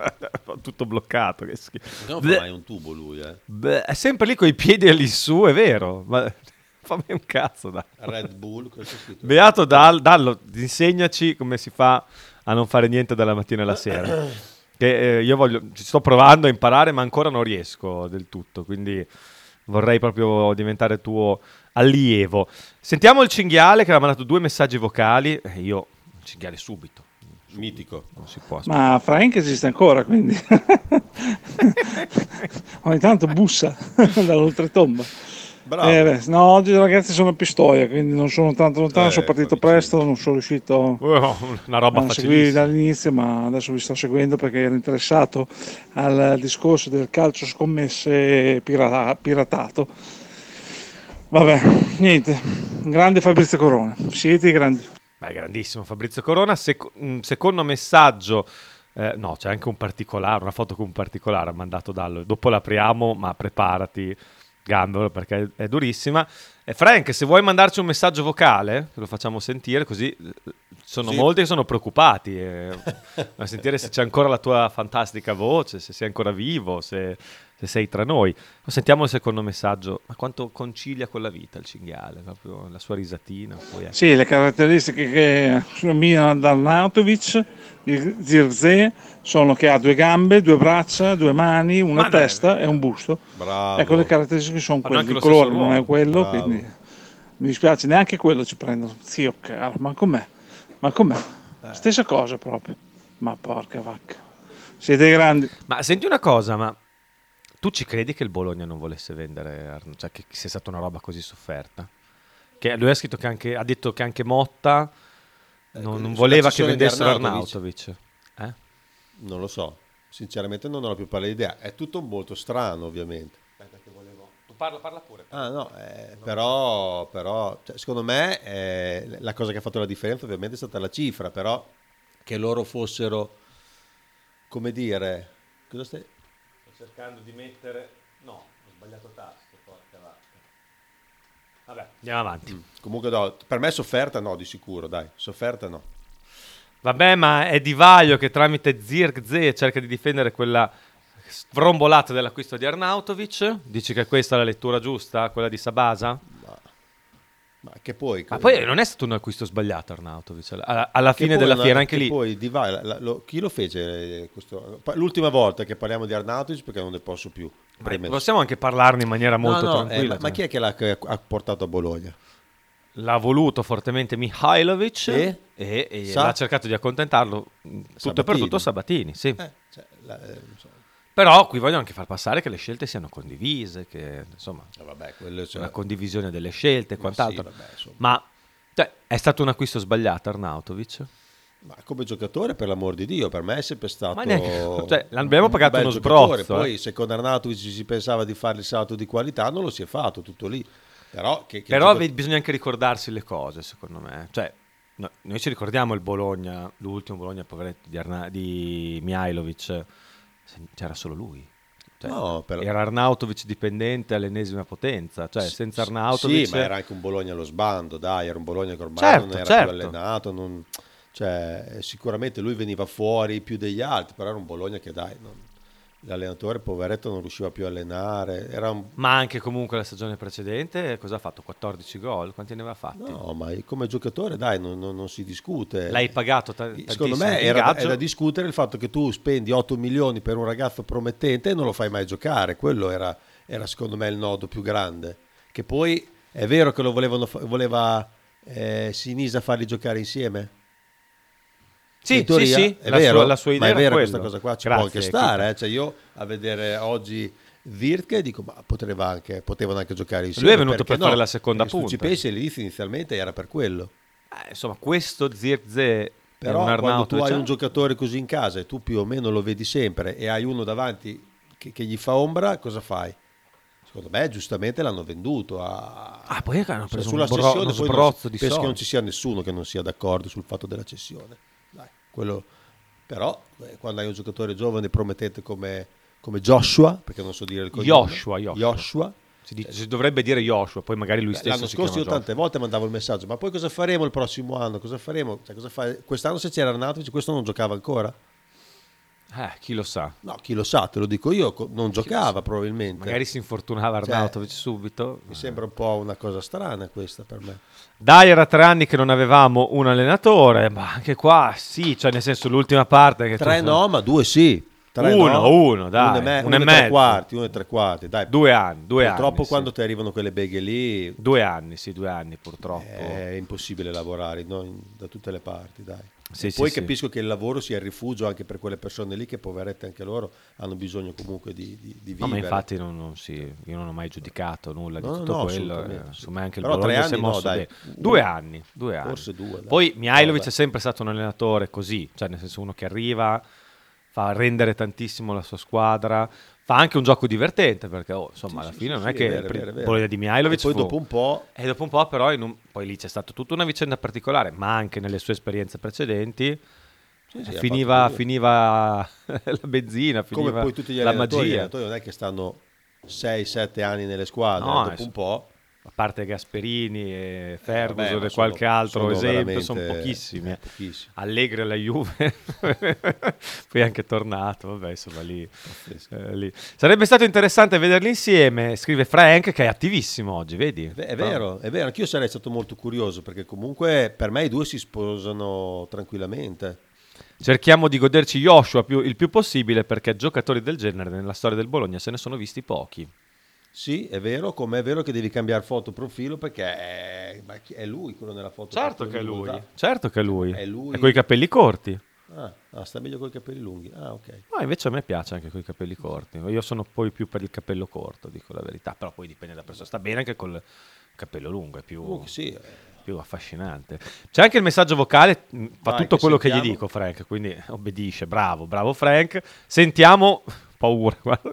Tutto bloccato, che schifo. Non fa mai un tubo lui, eh. Beh, è sempre lì con i piedi lì su, è vero, ma fammi un cazzo, Dallo. Red Bull, questo è scritto. Beato Dallo, Dallo, insegnaci come si fa a non fare niente dalla mattina alla sera. Che eh, io voglio, ci sto provando a imparare, ma ancora non riesco del tutto, quindi vorrei proprio diventare tuo allievo. Sentiamo il Cinghiale che mi ha mandato due messaggi vocali, e io Cinghiale subito. Mitico, non si può aspettare. Ma Frank esiste ancora, quindi ogni tanto bussa dall'oltretomba. Eh beh, no, oggi ragazzi sono a Pistoia, quindi non sono tanto lontano, eh, sono partito presto, non sono riuscito oh, una roba a seguire dall'inizio, ma adesso vi sto seguendo perché ero interessato al discorso del calcio scommesse pirata- piratato. Vabbè, niente, grande Fabrizio Corona, siete grandi. Beh, grandissimo Fabrizio Corona, sec- secondo messaggio. Eh, no, c'è anche un particolare, una foto con un particolare ha mandato Dallo, dopo l'apriamo, ma preparati Gambero perché è durissima. E Frank, se vuoi mandarci un messaggio vocale lo facciamo sentire, così sono sì. Molti che sono preoccupati eh, a sentire se c'è ancora la tua fantastica voce, se sei ancora vivo, se, se sei tra noi. Sentiamo il secondo messaggio, ma quanto concilia con la vita il Cinghiale, proprio la sua risatina poi, eh. Sì, le caratteristiche che somigliano ad Arnautovic di Zirkzee sono che ha due gambe, due braccia, due mani, una ma testa e un busto. Bravo. Ecco, le caratteristiche sono quelle, il colore non è quello. Bravo. Quindi mi dispiace, neanche quello ci prendono, zio caro, ma com'è? Ma com'è? Eh. Stessa cosa proprio, ma porca vacca, siete grandi. Ma senti una cosa, ma tu ci credi che il Bologna non volesse vendere Arno? Cioè che sia stata una roba così sofferta? Che lui ha scritto che anche, ha detto che anche Motta non, non voleva che vendessero Arnautovic, eh? Non lo so, sinceramente non ho la più pallida idea, è tutto molto strano ovviamente. Aspetta che volevo... Tu parla, parla pure. Ah no, eh, però, però cioè, secondo me eh, la cosa che ha fatto la differenza ovviamente è stata la cifra, però che loro fossero, come dire, cosa stai... Sto cercando di mettere... No, ho sbagliato tasto, porca vacca. Vabbè, andiamo avanti. Mm. Comunque no, per me sofferta no, di sicuro, dai, sofferta no. Vabbè, ma è Di Vaio che tramite Zirkzee cerca di difendere quella svrombolata dell'acquisto di Arnautovic. Dici che questa è la lettura giusta, quella di Sabasa? Ma, ma che poi... Ma poi non è stato un acquisto sbagliato Arnautovic, alla, alla fine della una, fiera anche lì. Poi Di Vaio, la, lo, chi lo fece? Questo, l'ultima volta che parliamo di Arnautovic perché non ne posso più. Possiamo anche parlarne in maniera molto no, no, tranquilla. Eh, ma, cioè. Ma chi è che l'ha che ha portato a Bologna? L'ha voluto fortemente Mihajlović e, e, e Sa- l'ha cercato di accontentarlo tutto Sabatini. E per tutto Sabatini, sì. Eh, cioè, la, eh, so. Però qui voglio anche far passare che le scelte siano condivise, che insomma eh vabbè, quello, cioè... una condivisione delle scelte e quant'altro. Ma, sì, vabbè, ma cioè, è stato un acquisto sbagliato Arnautovic? Ma come giocatore, per l'amor di Dio, per me è sempre stato... Ma neanche... cioè, l'abbiamo pagato un uno sbrozzo. Poi eh. se con Arnautovic si pensava di fare il salto di qualità non lo si è fatto, tutto lì. Però, che, che Però gioco... bisogna anche ricordarsi le cose, secondo me. Cioè, no, noi ci ricordiamo il Bologna, l'ultimo Bologna poveretto di, Arna... di Mihajlović, c'era solo lui. Cioè, no, però... Era Arnautovic dipendente all'ennesima potenza, cioè senza Arnautovic. Sì, ma era anche un Bologna allo sbando, dai, era un Bologna che ormai certo, non era certo. più allenato. Non... Cioè, sicuramente lui veniva fuori più degli altri, però era un Bologna che dai. Non... L'allenatore poveretto non riusciva più a allenare, era un... ma anche comunque la stagione precedente cosa ha fatto? quattordici gol, quanti ne aveva fatti? No, ma come giocatore dai non, non, non si discute. L'hai pagato tantissimo. Secondo me era, era da discutere il fatto che tu spendi otto milioni per un ragazzo promettente e non lo fai mai giocare, quello era, era secondo me il nodo più grande, che poi è vero che lo volevano, voleva eh, Sinisa farli giocare insieme. Sì, sì, sì, è la, vero, sua, la sua idea, ma è vero questa cosa qua, ci Grazie, può anche stare, eh? Cioè io a vedere oggi Zirkzee dico, ma poteva anche, potevano anche giocare insieme. Lui è venuto per fare no? la seconda punta. Se ci pensi, all'inizio inizialmente era per quello. Eh, insomma, questo Zirkzee, però quando Arnautovic, tu hai un giocatore così in casa e tu più o meno lo vedi sempre e hai uno davanti che, che gli fa ombra, cosa fai? Secondo me giustamente l'hanno venduto a... ah, poi hanno preso sulla un bro- cessione, uno sbrozzo non, di soldi. Penso che non ci sia nessuno che non sia d'accordo sul fatto della cessione. Dai, quello... però eh, quando hai un giocatore giovane promettente come, come Joshua, perché non so dire il cognome, Joshua, Joshua. Joshua si, dice, si dovrebbe dire Joshua, poi magari lui stesso. L'anno scorso io tante volte mandavo il messaggio, ma poi cosa faremo il prossimo anno? Cosa faremo? Cioè, cosa fa... quest'anno se c'era Arnautovic questo non giocava ancora. Eh, chi lo sa? No, chi lo sa, te lo dico io, non giocava probabilmente. Magari si infortunava Arnautovic, cioè, subito. Mi sembra un po' una cosa strana questa per me. Dai, era tre anni che non avevamo un allenatore, ma anche qua sì, cioè nel senso l'ultima parte che tre tu... no, ma due sì. Tre uno, no. uno, dai. Uno e, me- uno uno e tre quarti, uno e tre quarti, dai. Due anni, due purtroppo anni. Purtroppo quando sì. ti arrivano quelle beghe lì... Due anni, sì, due anni purtroppo. È impossibile lavorare, no? Da tutte le parti, dai. Sì, poi sì, capisco sì. che il lavoro sia il rifugio anche per quelle persone lì che poverette anche loro hanno bisogno comunque di, di, di vivere. No, ma infatti non, non si, io non ho mai giudicato nulla di no, tutto no, quello. Eh, insomma anche il Bologna tre anni, si è mosso no, dai. Due anni, due anni. Forse due. Dai. Poi Mihajlović è sempre stato un allenatore così, cioè nel senso uno che arriva, fa rendere tantissimo la sua squadra, fa anche un gioco divertente perché oh, insomma sì, alla fine sì, non sì, è sì, che vero, il Bologna di Mihajlović poi fu... dopo un po' e dopo un po' però in un... poi lì c'è stata tutta una vicenda particolare, ma anche nelle sue esperienze precedenti sì, sì, finiva finiva la benzina, finiva come poi tutti gli la magia. Gli allenatori non è che stanno sei sette anni nelle squadre, no, eh, dopo un po', a parte Gasperini e Ferguson eh, vabbè, e qualche sono, altro sono esempio, sono pochissimi. Eh, pochissimi. Allegri alla Juve, poi è anche tornato, vabbè insomma lì, eh, lì. Sarebbe stato interessante vederli insieme, scrive Frank che è attivissimo oggi, vedi? È, è vero, è vero, anch'io sarei stato molto curioso perché comunque per me i due si sposano tranquillamente. Cerchiamo di goderci Joshua più, il più possibile perché giocatori del genere nella storia del Bologna se ne sono visti pochi. Sì, è vero, com'è vero che devi cambiare foto profilo perché è, è lui quello nella foto. Certo che è lui, da. certo che è lui. È lui. È coi capelli corti. Ah, ah, sta meglio coi capelli lunghi. Ah, ok. No, invece a me piace anche coi capelli corti. Io sono poi più per il capello corto, dico la verità, però poi dipende da persona. Sta bene anche col capello lungo, è più uh, sì, più affascinante. C'è anche il messaggio vocale, fa Vai, tutto che quello sentiamo. Che gli dico Frank, quindi obbedisce. Bravo, bravo Frank. Sentiamo paura, guarda.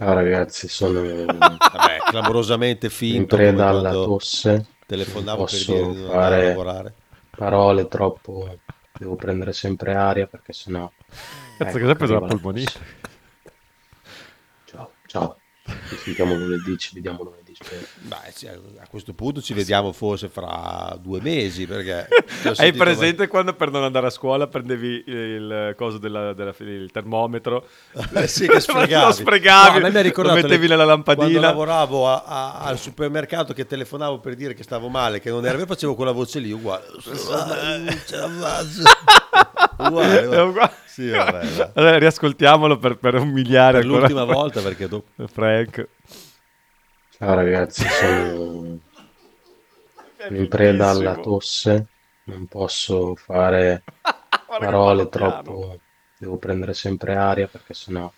Ciao ah, ragazzi, sono Vabbè, clamorosamente finto, in preda alla tosse, telefonavo per dire di non andare a lavorare. Parole troppo, devo prendere sempre aria perché sennò Cazzo eh, che ho preso la polmonite. Ciao, ciao. Ci sentiamo lunedì, ci vediamo lunedì. Beh, cioè, a questo punto ci vediamo forse fra due mesi perché hai presente mai... quando per non andare a scuola prendevi il coso della, della il termometro sì, che sfregavi. Lo sfregavi, no, mi ha ricordato lo mettevi le... nella lampadina quando lavoravo a, a, al supermercato che telefonavo per dire che stavo male, che non era vero, facevo quella voce lì uguale uguale, uguale. Sì, vabbè, vabbè. Allora, riascoltiamolo per, per umiliare per l'ultima volta perché tu Frank. Ciao ragazzi, sono in preda alla tosse, non posso fare parole troppo, devo prendere sempre aria perché sennò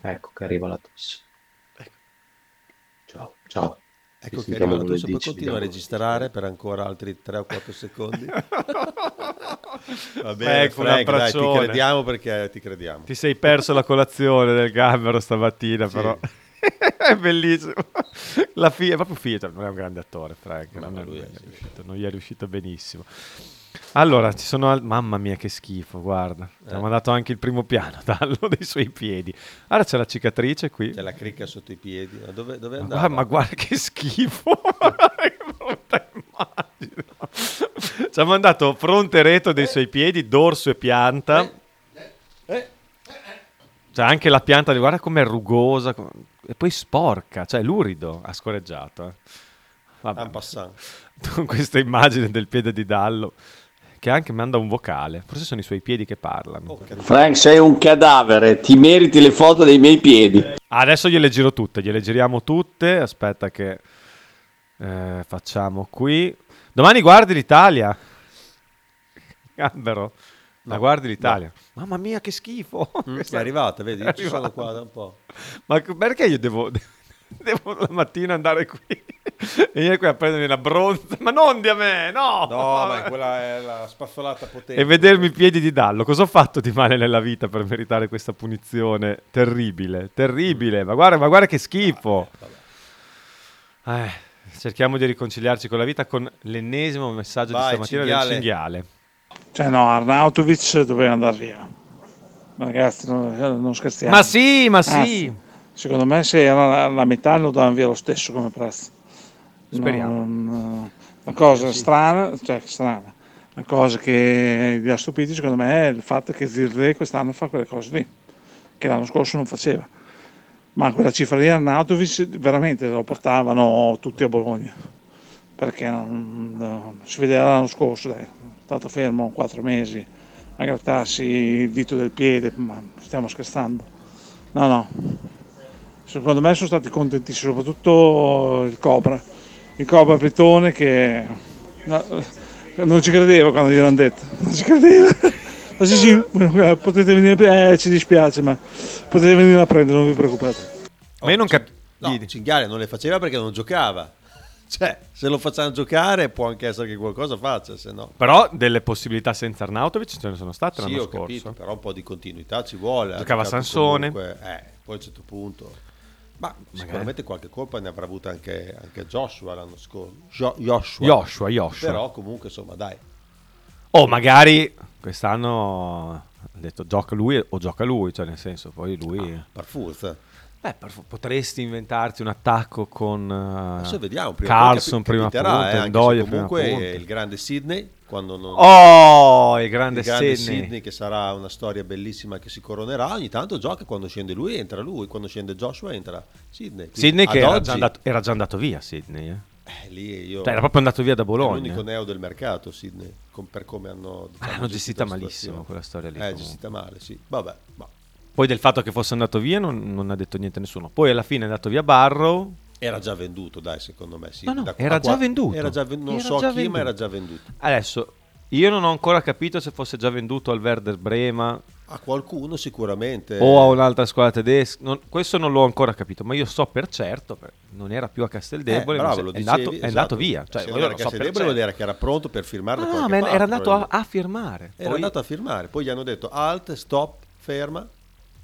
ecco che arriva la tosse. Ciao, ciao. Ecco che arriva la tosse, poi continua a registrare per ancora altri tre o quattro secondi. Va bene, ecco, Frank, un dai, ti crediamo perché ti crediamo. Ti sei perso la colazione del gambero stamattina, sì. Però è bellissimo. La figlia è proprio figlia, non è un grande attore, Frank, non, non, lui è, è sì. riuscito, non gli è riuscito benissimo. Allora, ci sono al... mamma mia che schifo, guarda. Ti eh. ha mandato anche il primo piano dallo dei suoi piedi. Ora c'è la cicatrice qui. C'è la cricca sotto i piedi. Ma dove, dove ma, guarda, ma guarda che schifo. Ci ha mandato fronte e retro dei suoi piedi, dorso e pianta. Eh. Eh. Cioè anche la pianta, guarda com'è rugosa com... e poi sporca, cioè lurido, ha scorreggiato. Eh. Vabbè. Con questa immagine del piede di Dallo che anche manda un vocale, forse sono i suoi piedi che parlano. Oh, Frank, sei un cadavere, ti meriti le foto dei miei piedi. Adesso gliele giro tutte, gliele giriamo tutte, aspetta che eh, facciamo qui. Domani guardi l'Italia. Gambero. No, la guardi l'Italia. No. Mamma mia, che schifo. Mm, è arrivata, vedi? È arrivata. Ci sono qua da un po'. Ma perché io devo... devo la mattina andare qui e venire qui a prendermi la bronza, ma non di a me, no, no, ma quella è la spazzolata potente, e vedermi i piedi di Dallo. Cosa ho fatto di male nella vita per meritare questa punizione terribile, terribile? Ma guarda, ma guarda che schifo. Vabbè, vabbè. Eh, cerchiamo di riconciliarci con la vita con l'ennesimo messaggio. Vai, di stamattina cinghiale. Del cinghiale, cioè no, Arnautovic doveva andare via, ragazzi, non, non scherziamo. Ma sì, ma sì. Anzi. Secondo me se era la, la metà lo davano via lo stesso come prezzo. Speriamo. Non, una cosa sì. strana, cioè strana, una cosa che vi ha stupito secondo me è il fatto che Zirkzee quest'anno fa quelle cose lì, che l'anno scorso non faceva. Ma quella cifra lì Arnautovic veramente lo portavano tutti a Bologna, perché non, non, si vedeva l'anno scorso, dai, stato fermo quattro mesi a grattarsi il dito del piede, ma stiamo scherzando. No, no. Secondo me sono stati contentissimi, soprattutto il Cobra, il Cobra Britone che no, non ci credeva quando gliel'hanno detto, non ci credeva, ma sì sì, potete venire, eh, ci dispiace ma potete venire a prendere, non vi preoccupate. Oh, ma io non capivo, no, Cinghiale non le faceva perché non giocava, cioè se lo facciamo giocare può anche essere che qualcosa faccia, se no. Però delle possibilità senza Arnautovic ce ne sono state l'anno sì, ho scorso. Capito, però un po' di continuità ci vuole. Giocava Sansone. Comunque, eh, poi a un certo punto... Ma sicuramente qualche colpa ne avrà avuta anche, anche Joshua l'anno scorso. Jo- Joshua. Joshua, Joshua. Però comunque insomma dai. O oh, magari quest'anno ha detto gioca lui o gioca lui, cioè nel senso poi lui... Ah, per forza. Beh, per, potresti inventarti un attacco con uh, vediamo, prima Karlsson prima punta, eh, Andoia prima punta. Comunque il grande Sydney, quando non... Oh, il grande, il grande Sydney. Sydney che sarà una storia bellissima che si coronerà, ogni tanto gioca, quando scende lui entra lui, quando scende Joshua entra Sydney. Sydney che era, oggi... già andato, era già andato via Sydney, eh? Eh, lì io... cioè, era proprio andato via da Bologna. È l'unico neo del mercato Sydney, com- per come hanno... Diciamo, ah, hanno gestita malissimo quella storia lì. Eh, gestita male, sì. Vabbè, ma... Poi del fatto che fosse andato via non, non ha detto niente a nessuno. Poi alla fine è andato via Barrow. Era già venduto, dai, secondo me. Sì. No, no, da, era, da già quattro, venduto. Era già venduto. Non era so già chi, venduto. Ma era già venduto. Adesso, io non ho ancora capito se fosse già venduto al Werder Brema. A qualcuno sicuramente. O a un'altra squadra tedesca. Non, questo non l'ho ancora capito, ma io so per certo, non era più a Casteldebole. Eh, bravo, se, lo dicevi, è, andato, esatto. È andato via. Cioè, se non era a Casteldebole vuol dire che era pronto per firmare. No, ma era andato a, a firmare. Era poi... andato a firmare. Poi gli hanno detto alt, stop, ferma.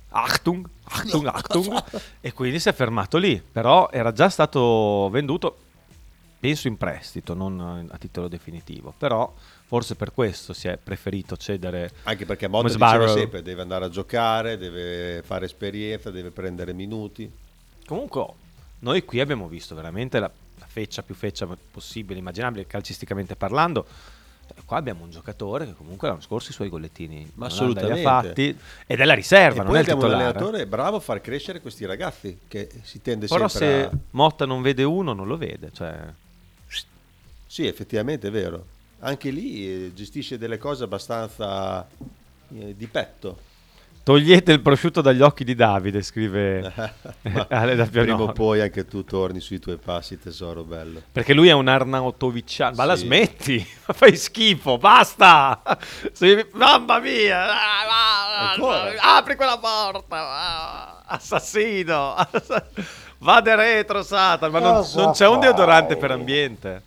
Achtung, Achtung, Achtung e quindi si è fermato lì, però era già stato venduto penso in prestito, non a titolo definitivo, però forse per questo si è preferito cedere, anche perché Motta diceva sempre deve andare a giocare, deve fare esperienza, deve prendere minuti. Comunque noi qui abbiamo visto veramente la, la feccia più feccia possibile, immaginabile calcisticamente parlando. Qua abbiamo un giocatore che comunque l'anno scorso i suoi gollettini ma assolutamente fatti ed è la riserva, e non poi è il titolare. Un allenatore bravo a far crescere questi ragazzi che si tende però sempre a... Però se Motta non vede uno non lo vede, cioè... Sì, effettivamente è vero, anche lì gestisce delle cose abbastanza eh, di petto. Togliete il prosciutto dagli occhi di Davide, scrive Ale da Pianoro. Prima o poi anche tu torni sui tuoi passi, tesoro bello. Perché lui è un arnautoviciano. Ma sì. La smetti, fai schifo, basta. Sei... Mamma mia, ancora? Apri quella porta, assassino. Vade retro, Satan. Ma non, non c'è un deodorante per ambiente.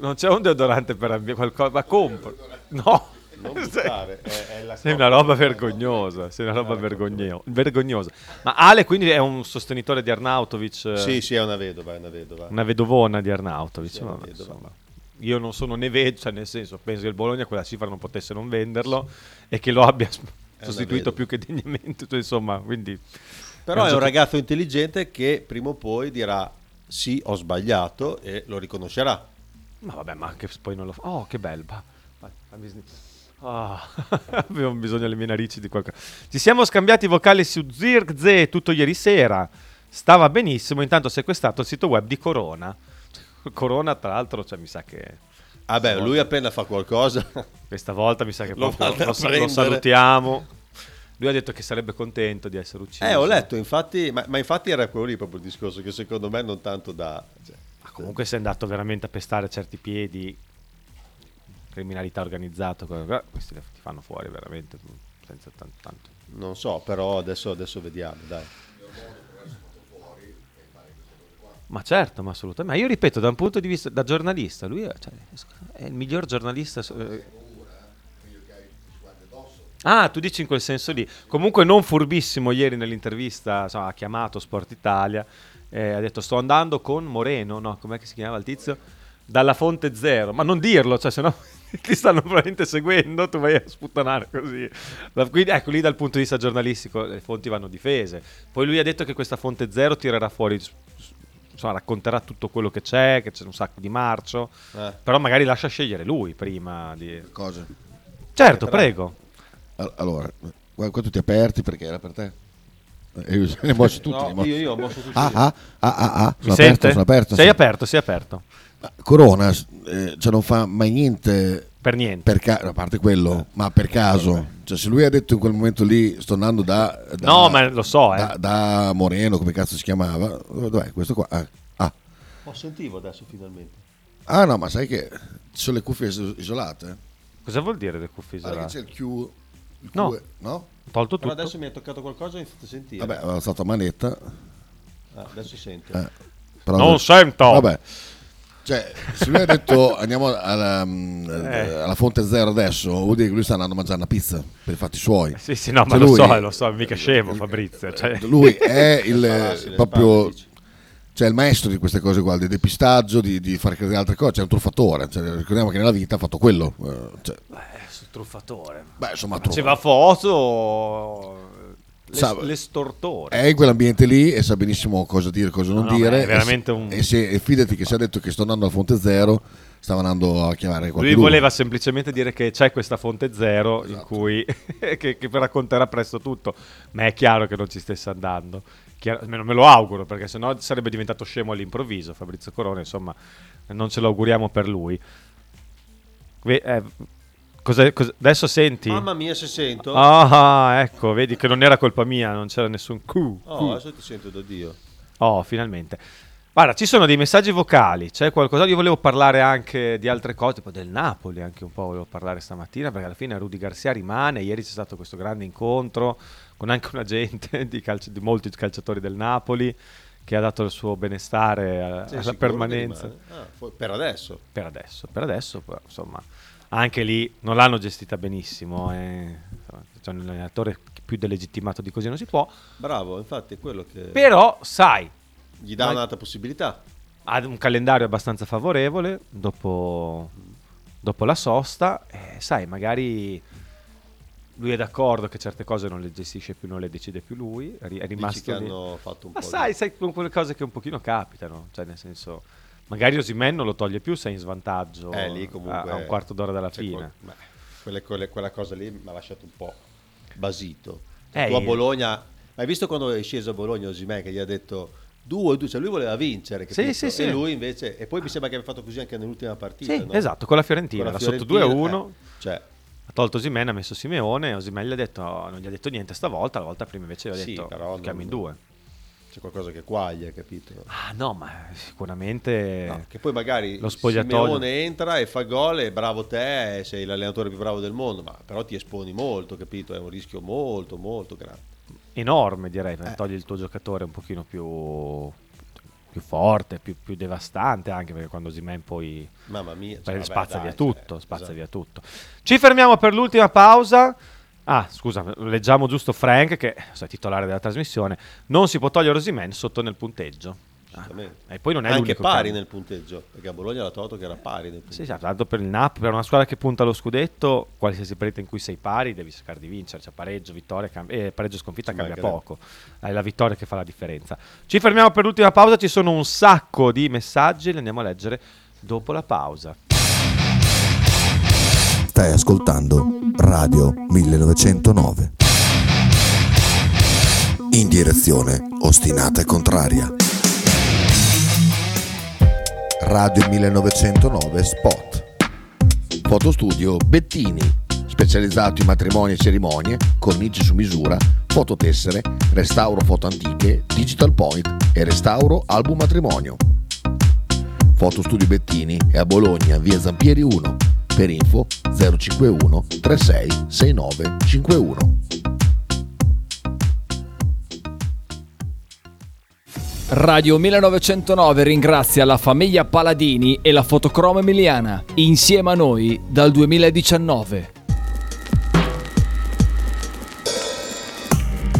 Non c'è un deodorante per ambiente, qualcosa, ma compro. No. Non buttare, è, è la sei una roba vergognosa, sei una roba vergogno- vergognosa. Ma Ale quindi è un sostenitore di Arnautovic? Sì, sì, è una vedova, è una vedova. Una vedovona di Arnautovic. Sì, ma, insomma, io non sono né vedo, cioè nel senso penso che il Bologna quella cifra non potesse non venderlo, sì. E che lo abbia è sostituito più che degnamente, cioè, insomma, quindi però è un ragazzo intelligente che prima o poi dirà sì, ho sbagliato e lo riconoscerà. Ma vabbè, ma che poi non lo fa. Oh, che belba. Vai, fammi sniff. Oh, avevo bisogno delle mie narici di qualcosa. Ci siamo scambiati vocali su Zirkzee tutto ieri sera. Stava benissimo. Intanto sequestrato il sito web di Corona. Corona, tra l'altro, cioè, mi sa che. Ah beh, lui volta... appena fa qualcosa. Questa volta mi sa che lo, proprio, lo, lo salutiamo. Lui ha detto che sarebbe contento di essere ucciso. Eh, ho letto, infatti, ma, ma infatti era quello lì proprio il discorso che secondo me non tanto da. Cioè... Ma comunque sei andato veramente a pestare certi piedi, criminalità organizzata, questi ti fanno fuori veramente senza tanto, tanto. Non so, però adesso, adesso vediamo, dai. Ma certo, ma assolutamente. Ma io ripeto, da un punto di vista da giornalista, lui è, cioè, è il miglior giornalista. Ah, tu dici in quel senso lì. Comunque non furbissimo ieri nell'intervista, insomma, ha chiamato Sport Italia, eh, ha detto sto andando con Moreno, no, com'è che si chiamava il tizio? Dalla Fonte Zero. Ma non dirlo, cioè sennò ti stanno veramente seguendo, tu vai a sputtanare così. Quindi ecco, lì dal punto di vista giornalistico le fonti vanno difese. Poi lui ha detto che questa Fonte Zero tirerà fuori, insomma, racconterà tutto quello che c'è, che c'è un sacco di marcio, eh. Però magari lascia scegliere lui prima di... Cosa? Certo, eh, prego. Allora, qua tutti aperti perché era per te. Io ne mostro tutti. No, ne mostro. Io, io mostro tutti. Ah, ah, ah, ah, ah. Sono Mi aperto, sono aperto. Sei sì. aperto, sei aperto. Corona, eh, cioè non fa mai niente. Per niente. Per ca- a parte quello, eh. ma per caso. Cioè se lui ha detto in quel momento lì, sto andando da... da no, ma lo so, eh. Da, da Moreno, come cazzo si chiamava. Dov'è questo qua? Ah. ah. Ho sentivo adesso finalmente. Ah no, ma sai che ci sono le cuffie isolate? Cosa vuol dire le cuffie isolate? Allora, c'è il Q... No, ho no? tolto tutto. Però adesso mi è toccato qualcosa e ho iniziato a sentire. Vabbè, ho stato a manetta. Ah, adesso sento. Eh, però non adesso... sento. Vabbè. Cioè, se lui ha detto andiamo alla, eh. alla Fonte Zero adesso, vuol dire che lui sta andando a mangiare una pizza per i fatti suoi. Sì, sì, no, cioè, ma lui, lo so, lo so, mica scemo Fabrizio. Cioè. Lui è il proprio... Cioè il maestro di queste cose qua, di depistaggio, di, di far credere altre cose, c'è un truffatore, cioè, ricordiamo che nella vita ha fatto quello. Cioè. Beh, truffatore. Beh, insomma, faceva foto, l'es- l'estortore. È in quell'ambiente lì e sa benissimo cosa dire, cosa non no, no, dire. È veramente e, un... e, se, e fidati che si è detto che sto andando alla Fonte Zero, stava andando a chiamare qualcuno. Lui voleva semplicemente dire che c'è questa Fonte Zero, esatto, in cui che, che racconterà presto tutto, ma è chiaro che non ci stesse andando. Almeno me lo auguro, perché sennò sarebbe diventato scemo all'improvviso Fabrizio Corona, insomma non ce lo auguriamo per lui. Ve- eh, cos'è, cos'è? Adesso senti, mamma mia se sento, ah ecco, vedi che non era colpa mia, non c'era nessun cu, cu. Oh, adesso ti sento da Dio. Oh, finalmente. Guarda, ci sono dei messaggi vocali, c'è qualcosa, io volevo parlare anche di altre cose, tipo del Napoli anche un po' volevo parlare stamattina, perché alla fine Rudy Garcia rimane, ieri c'è stato questo grande incontro con anche un agente di, calcio, di molti calciatori del Napoli che ha dato il suo benestare alla, alla permanenza. Ah, per adesso? Per adesso, per adesso, però, insomma, anche lì non l'hanno gestita benissimo, eh. C'è un allenatore più delegittimato di così non si può. Bravo, infatti è quello che... Però, sai... Gli dà un'altra possibilità. Ha un calendario abbastanza favorevole dopo, dopo la sosta, eh, sai, magari lui è d'accordo che certe cose non le gestisce più, non le decide più lui, è rimasto che hanno fatto un ma po' sai, di... sai, con quelle cose che un pochino capitano, cioè nel senso, magari Osimhen non lo toglie più, sei in svantaggio eh, lì comunque a, a un quarto d'ora dalla fine quel, quelle, quelle, quella cosa lì mi ha lasciato un po' basito. Cioè, tu a Bologna, hai visto quando è sceso a Bologna Osimhen che gli ha detto Due, due, cioè lui voleva vincere, sì, sì, sì. E lui invece, e poi ah. mi sembra che abbia fatto così anche nell'ultima partita. Sì, no? Esatto, con la Fiorentina, con la Fiorentina sotto due a uno, eh, cioè. Ha tolto Osimhen, ha messo Simeone, Osimhen gli ha detto, oh, non gli ha detto niente stavolta, la volta prima invece gli ha sì, detto, però chiami in due. C'è qualcosa che quaglia, capito? Ah no, ma sicuramente... No, che poi magari lo spogliatoio... Simeone entra e fa gol e bravo te, sei l'allenatore più bravo del mondo, ma però ti esponi molto, capito? È un rischio molto, molto grande. Enorme direi, eh. Togli il tuo giocatore un pochino più, più forte, più, più devastante anche perché quando Osimhen poi mamma mia, cioè, spazza vabbè, via dai, tutto, eh, spazza esatto. via tutto. Ci fermiamo per l'ultima pausa. Ah scusa, leggiamo giusto Frank che è titolare della trasmissione. Non si può togliere Osimhen sotto nel punteggio. Ah, e poi non è anche pari nel punteggio perché a Bologna l'ha tolto che era pari nel punteggio. Sì, sì, tanto per il Nap, per una squadra che punta allo scudetto qualsiasi partita in cui sei pari devi cercare di vincere, cioè pareggio, vittoria cam- eh, pareggio sconfitta ci cambia poco, è la vittoria che fa la differenza. Ci fermiamo per l'ultima pausa, ci sono un sacco di messaggi, li andiamo a leggere dopo la pausa. Stai ascoltando Radio millenovecentonove in direzione ostinata e contraria. Radio millenovecentonove Spot. Fotostudio Bettini, specializzato in matrimoni e cerimonie, cornici su misura, fototessere, restauro foto antiche, digital point e restauro album matrimonio. Fotostudio Bettini è a Bologna, via Zampieri uno, per info zero cinquantuno trentasei sessantanove cinquantuno. Radio millenovecentonove ringrazia la famiglia Paladini e la Fotocromo Emiliana, insieme a noi dal duemiladiciannove.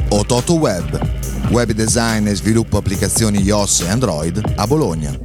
Ototo Web, web design e sviluppo applicazioni iOS e Android a Bologna.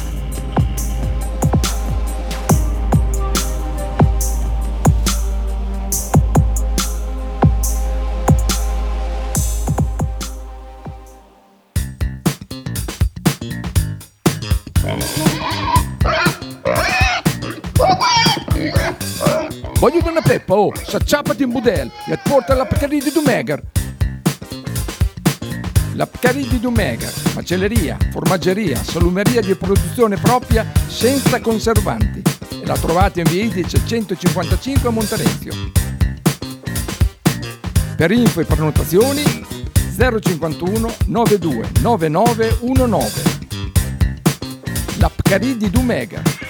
Voglio una peppa, oh, s'acciappati in budel e porta la Pcaridi di Dumegar. La Pcaridi di Dumegar, macelleria, formaggeria, salumeria di produzione propria senza conservanti. E la trovate in via Idice centocinquantacinque a Monterezio. Per info e prenotazioni zero cinquantuno novantadue novantanove diciannove. La Pcaridi di Dumegar.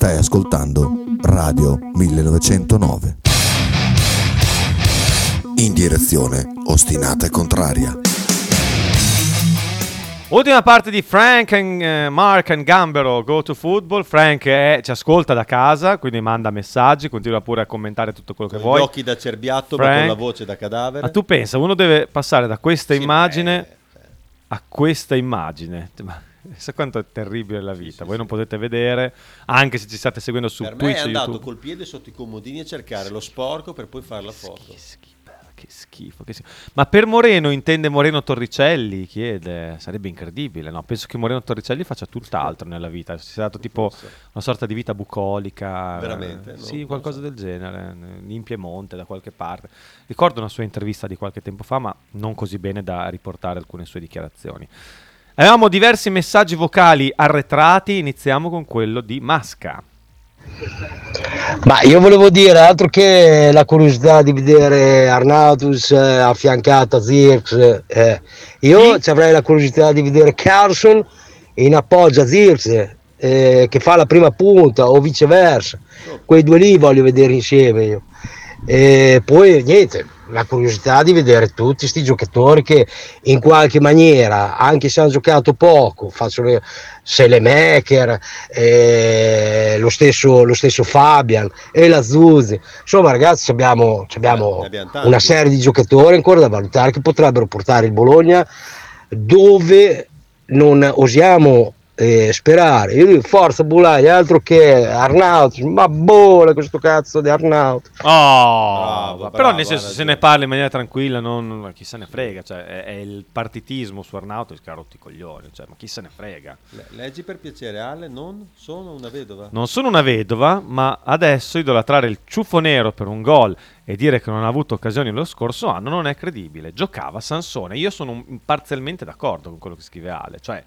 Stai ascoltando Radio millenovecentonove. In direzione ostinata e contraria. Ultima parte di Frank and, uh, Mark and Gambero Go to Football. Frank è, ci ascolta da casa, quindi manda messaggi, continua pure a commentare tutto quello che con vuoi. Gli occhi da cerbiatto, Frank, ma con la voce da cadavere. Ma tu pensa, uno deve passare da questa sì, immagine beh. a questa immagine. Ma sa quanto è terribile la vita, sì, voi sì, non sì. potete vedere, anche se ci state seguendo su per Twitch. Per me è andato YouTube. Col piede sotto i comodini a cercare sì. lo sporco per poi fare la foto. Che schifo, che schifo, che schifo. Ma per Moreno intende Moreno Torricelli? Chiede, sarebbe incredibile, no? Penso che Moreno Torricelli faccia tutt'altro nella vita, si sia dato tipo una sorta di vita bucolica. Veramente? No, sì, qualcosa so. del genere, in Piemonte da qualche parte. Ricordo una sua intervista di qualche tempo fa, ma non così bene da riportare alcune sue dichiarazioni. Avevamo diversi messaggi vocali arretrati, iniziamo con quello di Masca. Ma io volevo dire, altro che la curiosità di vedere Arnautovic eh, affiancato a Zirkzee, eh, io sì. ci avrei la curiosità di vedere Karlsson in appoggio a Zirkzee, eh, che fa la prima punta o viceversa, quei due lì voglio vedere insieme io. E poi niente, la curiosità di vedere tutti sti giocatori che in qualche maniera, anche se hanno giocato poco, faccio le Saelemaekers, eh, lo stesso lo stesso Fabbian e la Zirkzee, insomma ragazzi abbiamo, abbiamo, abbiamo una serie di giocatori ancora da valutare che potrebbero portare il Bologna dove non osiamo eh, sperare. Io dico forza Bulai, altro che Arnautovic, ma bola questo cazzo di Arnautovic. Oh, bravo, però nel senso se ne parla in maniera tranquilla, non chi se ne frega, cioè è, è il partitismo su Arnautovic che ha rotto i coglioni, cioè ma chi se ne frega. Le, leggi per piacere Ale, non sono una vedova. Non sono una vedova, ma adesso idolatrare il ciuffo nero per un gol e dire che non ha avuto occasioni lo scorso anno non è credibile. Giocava Sansone. Io sono un, parzialmente d'accordo con quello che scrive Ale, cioè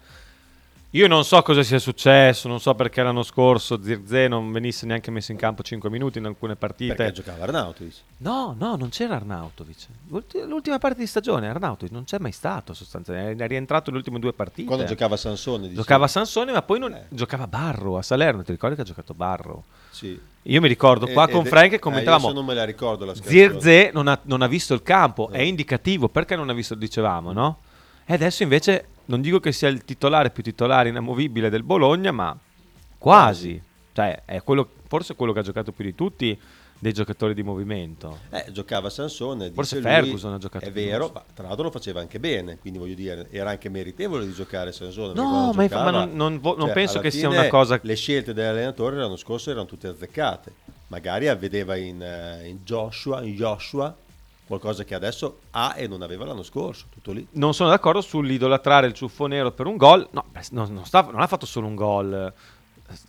io non so cosa sia successo, non so perché l'anno scorso Zirkzee non venisse neanche messo in campo cinque minuti in alcune partite. Perché giocava Arnautovic? No, no, non c'era Arnautovic. L'ultima parte di stagione Arnautovic non c'è mai stato sostanzialmente, è rientrato le ultime due partite. Quando giocava Sansone? Diciamo. Giocava Sansone, ma poi non eh. giocava Barro a Salerno, ti ricordi che ha giocato Barro? Sì. Io mi ricordo qua e, con Frank che commentavamo eh, non me la ricordo la Zirkzee non ha, non ha visto il campo, no. È indicativo, perché non ha visto, dicevamo, no? E adesso invece non dico che sia il titolare più titolare inamovibile del Bologna, ma quasi. Cioè è quello, forse quello che ha giocato più di tutti dei giocatori di movimento. Eh, giocava Sansone, forse dice Ferguson lui, ha giocato. È vero, ma tra l'altro lo faceva anche bene, quindi voglio dire, era anche meritevole di giocare Sansone. No, ma, giocava, ma non, non, vo- non cioè, penso che sia una cosa. Le scelte dell'allenatore l'anno scorso erano tutte azzeccate. Magari vedeva in, in Joshua, in Joshua qualcosa che adesso ha e non aveva l'anno scorso, tutto lì. Non sono d'accordo sull'idolatrare il ciuffo nero per un gol. No, non, non, sta, non ha fatto solo un gol.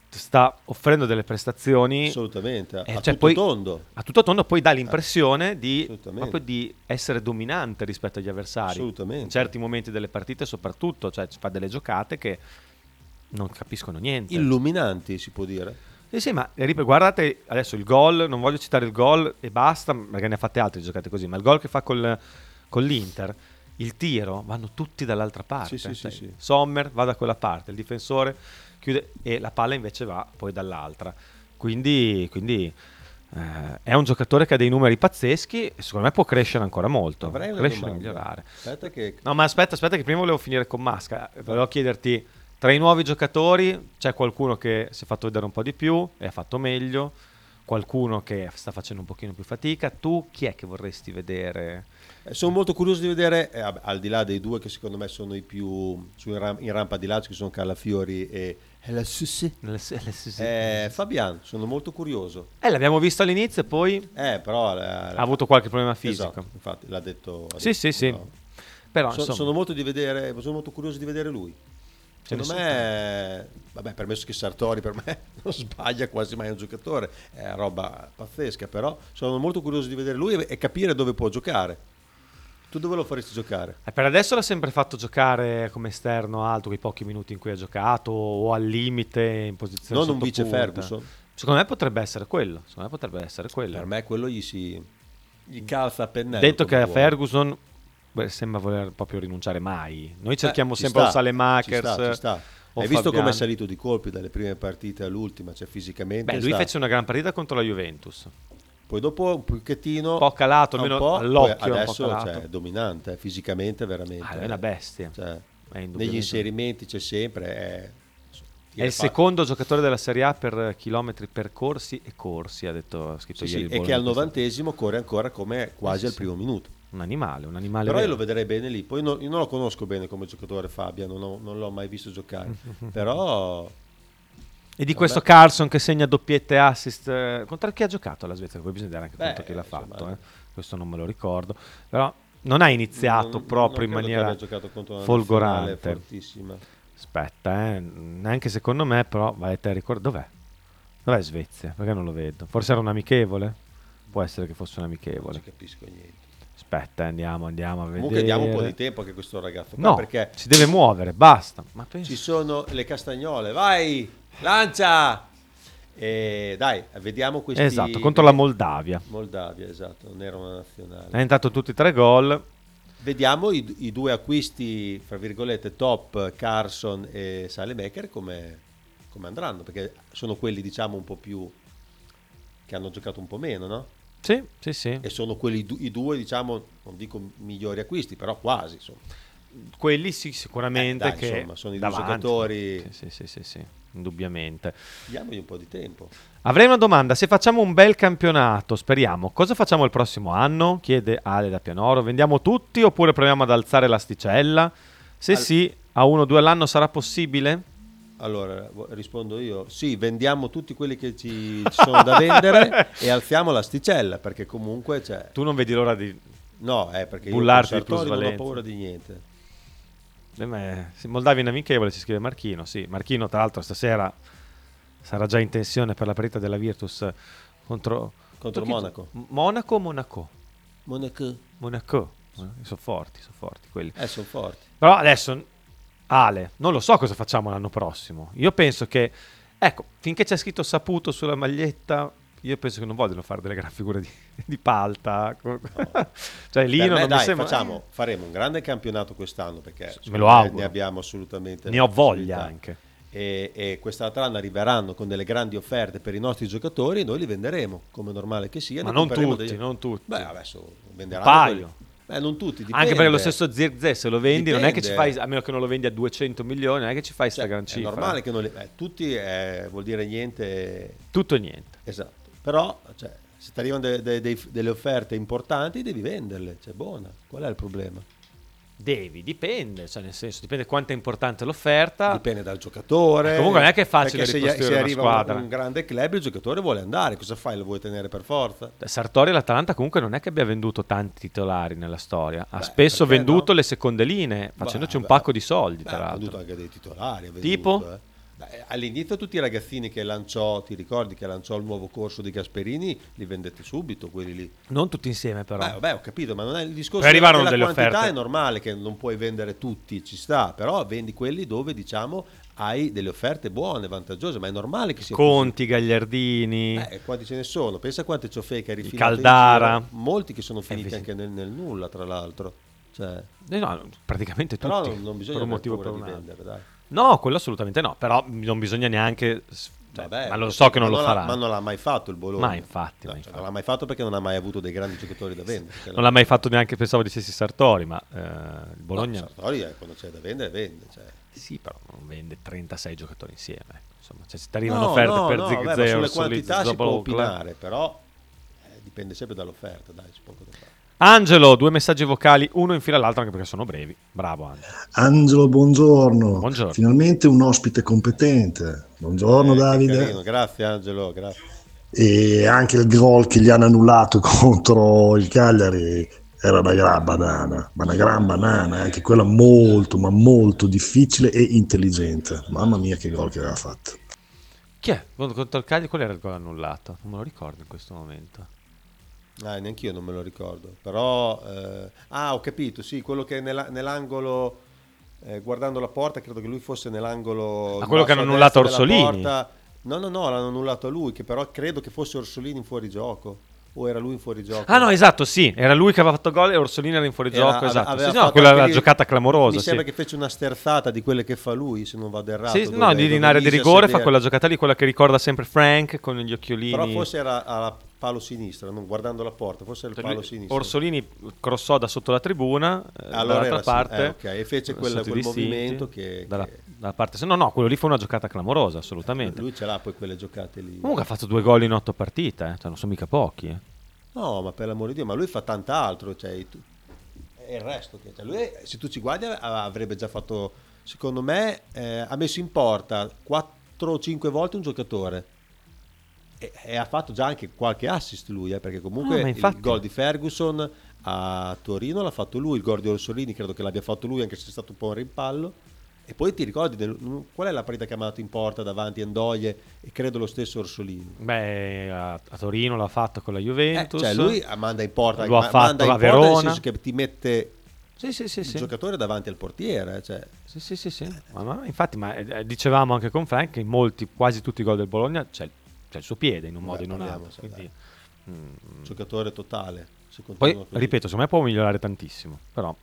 Sta offrendo delle prestazioni assolutamente a, eh, a cioè tutto poi, tondo a tutto tondo, poi dà l'impressione di, proprio di essere dominante rispetto agli avversari in certi momenti delle partite, soprattutto, cioè fa delle giocate che non capiscono niente, illuminanti si può dire. Eh sì, ma guardate adesso il gol, non voglio citare il gol e basta, magari ne ha fatte altre giocate così, ma il gol che fa col, con l'Inter, il tiro, vanno tutti dall'altra parte. Sì, sì, cioè, sì, sì. Sommer va da quella parte, il difensore chiude e la palla invece va poi dall'altra, quindi, quindi eh, è un giocatore che ha dei numeri pazzeschi e secondo me può crescere ancora molto, crescere e migliorare. Aspetta che... no ma aspetta aspetta che prima volevo finire con Masca, volevo chiederti, tra i nuovi giocatori c'è qualcuno che si è fatto vedere un po' di più e ha fatto meglio, qualcuno che sta facendo un pochino più fatica, tu chi è che vorresti vedere? Eh, sono molto curioso di vedere, eh, vabbè, al di là dei due che secondo me sono i più su in, ram- in rampa di lancio, che sono Calafiori e la Susi, eh, Fabbian, sono molto curioso. Eh, l'abbiamo visto all'inizio e poi eh, però, la... ha avuto qualche problema fisico. Esatto, infatti l'ha detto. Sì, detto, sì, sì. No. Però, so, insomma... sono molto di vedere, sono molto curioso di vedere lui. Secondo me, vabbè, permesso che Sartori per me non sbaglia quasi mai un giocatore, è roba pazzesca, però sono molto curioso di vedere lui e capire dove può giocare. Tu dove lo faresti giocare? Eh, per adesso l'ha sempre fatto giocare come esterno alto, quei pochi minuti in cui ha giocato, o al limite in posizione non un vice Ferguson. Secondo me potrebbe essere quello, secondo me potrebbe essere quello. Per me quello gli si gli calza a pennello. Detto che a Ferguson... beh, sembra voler proprio rinunciare mai. Noi cerchiamo eh, sempre sta, un Saelemaekers. Ci sta, ci sta. Hai visto come è salito di colpi dalle prime partite all'ultima, cioè fisicamente. Beh, lui sta. fece una gran partita contro la Juventus. Poi dopo un pochettino... un po' calato, almeno po', all'occhio. Adesso è cioè, dominante, fisicamente veramente. Ah, è una bestia. Cioè, è negli inserimenti c'è sempre... È, è il secondo giocatore della Serie A per chilometri percorsi e corsi, ha detto, ha scritto sì, ieri. Sì, e che al novantesimo corre ancora come quasi eh, al primo sì. minuto. Un animale, un animale. Però vero. Io lo vedrei bene lì. Poi no, io non lo conosco bene come giocatore Fabian, non, ho, non l'ho mai visto giocare. Però. E di questo me... Karlsson che segna doppiette assist. Contro chi ha giocato la Svezia? Poi bisogna vedere anche contro chi l'ha fatto. Insomma, eh. Questo non me lo ricordo. Però non ha iniziato non, proprio non in maniera folgorante. Aspetta, eh. Neanche secondo me, però vai te a ricordare. Dov'è? Dov'è Svezia? Perché non lo vedo? Forse era un amichevole? Può essere che fosse un amichevole. Non capisco niente. Aspetta, andiamo, andiamo a vedere. Comunque diamo un po' di tempo anche questo ragazzo qua, no, perché si deve muovere, basta. Ma penso... ci sono le castagnole, vai, lancia! E dai, vediamo questi... Esatto, contro la Moldavia. Moldavia, esatto, non era una nazionale. Ha entrato tutti e tre gol. Vediamo i, i due acquisti, fra virgolette, top, Karlsson e Saelemaekers, come, come andranno, perché sono quelli, diciamo, un po' più... che hanno giocato un po' meno, no? Sì, sì, sì. E sono quelli du- i due, diciamo, non dico migliori acquisti, però quasi. Insomma. Quelli sì, sicuramente. Eh, dai, che insomma, sono i due giocatori. Sì, sì, sì, sì, sì, indubbiamente. Diamogli un po' di tempo. Avrei una domanda: se facciamo un bel campionato, speriamo, cosa facciamo il prossimo anno? Chiede Ale da Pianoro. Vendiamo tutti oppure proviamo ad alzare l'asticella? Se All- sì, a uno o due all'anno sarà possibile? Allora, rispondo io. Sì, vendiamo tutti quelli che ci, ci sono da vendere e alziamo l'asticella, perché comunque cioè, tu non vedi l'ora di no, eh, perché bullarti io con non ho paura di niente. Beh, Moldavia in amichevole, ci scrive Marchino. Sì, Marchino tra l'altro stasera sarà già in tensione per la partita della Virtus contro, contro Monaco. Monaco o Monaco? Monaco. Monaco. Sono forti, sono forti quelli. Eh, sono forti. Però adesso... Ale, non lo so cosa facciamo l'anno prossimo. Io penso che, ecco, finché c'è scritto saputo sulla maglietta, io penso che non vogliono fare delle gran figure di, di palta. No. Cioè lì non, me, non dai, mi sembra... facciamo, faremo un grande campionato quest'anno, perché me lo auguro. Ne abbiamo assolutamente. Ne ho voglia anche. E, e questa tranne arriveranno con delle grandi offerte per i nostri giocatori, noi li venderemo, come normale che sia. Ma non tutti, degli... non tutti. Beh, adesso venderanno. Un paio. Quelli. Beh, non tutti, dipende. Anche perché lo stesso Zirkzee, se lo vendi, dipende. Non è che ci fai, a meno che non lo vendi a duecento milioni, non è che ci fai, cioè, sta gran cifra. È normale che non li, eh, tutti eh, vuol dire niente. Tutto niente. Esatto. Però, cioè, se ti arrivano de, de, de, delle offerte importanti, devi venderle, cioè, buona. Qual è il problema? Devi, dipende, cioè, nel senso, dipende quanto è importante l'offerta. Dipende dal giocatore. Comunque non è che è facile ricostruire se, se una squadra. Se arriva un grande club, il giocatore vuole andare, cosa fai? Lo vuoi tenere per forza? Sartori e l'Atalanta comunque non è che abbia venduto tanti titolari nella storia. Ha beh, spesso venduto, no, le seconde linee, facendoci beh, un beh, pacco di soldi, beh, tra l'altro. Ha venduto anche dei titolari. Venduto, tipo? Eh. Beh, all'inizio tutti i ragazzini che lanciò, ti ricordi che lanciò il nuovo corso di Gasperini, li vendette subito quelli lì. Non tutti insieme però. Beh, vabbè, ho capito, ma non è il discorso della quantità, offerte. È normale che non puoi vendere tutti, ci sta, però vendi quelli dove, diciamo, hai delle offerte buone, vantaggiose, ma è normale che sia Conti, così. Gagliardini, eh, quanti ce ne sono? Pensa quanti ciofei che rifiniti, Caldara, molti che sono finiti anche nel, nel nulla, tra l'altro. Cioè, eh no, praticamente tutti. Però non, non bisogna per un motivo per di vendere, dai. No, quello assolutamente no, però non bisogna neanche, cioè, vabbè, ma lo so che non lo farà. Ma non l'ha mai fatto il Bologna. Ma infatti, no, mai cioè fatto. Non l'ha mai fatto perché non ha mai avuto dei grandi giocatori da vendere. Cioè, non l'ha mai fatto neanche, pensavo, di stessi Sartori, ma eh, il Bologna... No, Sartori è, quando c'è da vendere, vende. Cioè. Sì, però non vende trentasei giocatori insieme. Insomma, cioè, se ti arrivano no, offerte no, per no, Zirkzee, Orsolini, sulle quantità si può opinare, però eh, dipende sempre dall'offerta, dai, c'è poco da fare. Angelo, due messaggi vocali, uno in fila all'altro, anche perché sono brevi. Bravo Angelo. Angelo, buongiorno. Buongiorno. Finalmente un ospite competente. Buongiorno eh, Davide. Carino. Grazie Angelo, grazie. E anche il gol che gli hanno annullato contro il Cagliari era una gran banana, ma una gran banana, anche quella molto, ma molto difficile e intelligente. Mamma mia che gol che aveva fatto. Chi è? Contro il Cagliari, qual era il gol annullato? Non me lo ricordo in questo momento. Ah, neanch'io non me lo ricordo, però eh, ah ho capito, sì, quello che nella, nell'angolo eh, guardando la porta, credo che lui fosse nell'angolo, ma quello che hanno annullato Orsolini porta, no no no l'hanno annullato lui, che però credo che fosse Orsolini in fuorigioco, o era lui in fuorigioco? Ah no, esatto, sì, era lui che aveva fatto gol e Orsolini era in fuorigioco, era, esatto, sì, no, quella era giocata clamorosa, mi sembra, sì, che fece una sterzata di quelle che fa lui, se non vado errato, sì, no, di in area di rigore fa quella giocata lì, quella che ricorda sempre Frank con gli occhiolini, però forse era alla palo sinistra, non guardando la porta, forse il palo sinistro. Orsolini crossò da sotto la tribuna, eh, allora dall'altra parte, eh, okay, e fece quella, quel distinti, movimento che, dalla, che... dalla parte, no no, quello lì fu una giocata clamorosa, assolutamente. Eh, lui ce l'ha poi quelle giocate lì. Comunque ha fatto due gol in otto partite, eh, cioè non sono mica pochi. Eh. No, ma per l'amore di Dio, ma lui fa tant'altro, cioè il, il resto che, cioè, lui, se tu ci guardi, avrebbe già fatto, secondo me, eh, ha messo in porta quattro o cinque volte un giocatore. E, e ha fatto già anche qualche assist lui, eh, perché comunque ah, infatti... il gol di Ferguson a Torino l'ha fatto lui, il gol di Orsolini credo che l'abbia fatto lui, anche se è stato un po' un rimpallo. E poi ti ricordi del, qual è la partita che ha mandato in porta davanti a Ndoye, e credo lo stesso Orsolini. Beh, a, a Torino l'ha fatto con la Juventus, eh, cioè lui manda in porta, lo ha fatto, manda in la porta, Verona, nel senso che ti mette, sì, sì, sì, il sì, giocatore davanti al portiere, cioè. Sì, sì, sì, sì. Ma, ma, infatti, ma eh, dicevamo anche con Frank che in molti, quasi tutti i gol del Bologna c'è il, cioè il suo piede in un, beh, modo o in un altro, quindi mm. giocatore totale. Se poi così, ripeto, secondo me può migliorare tantissimo, però.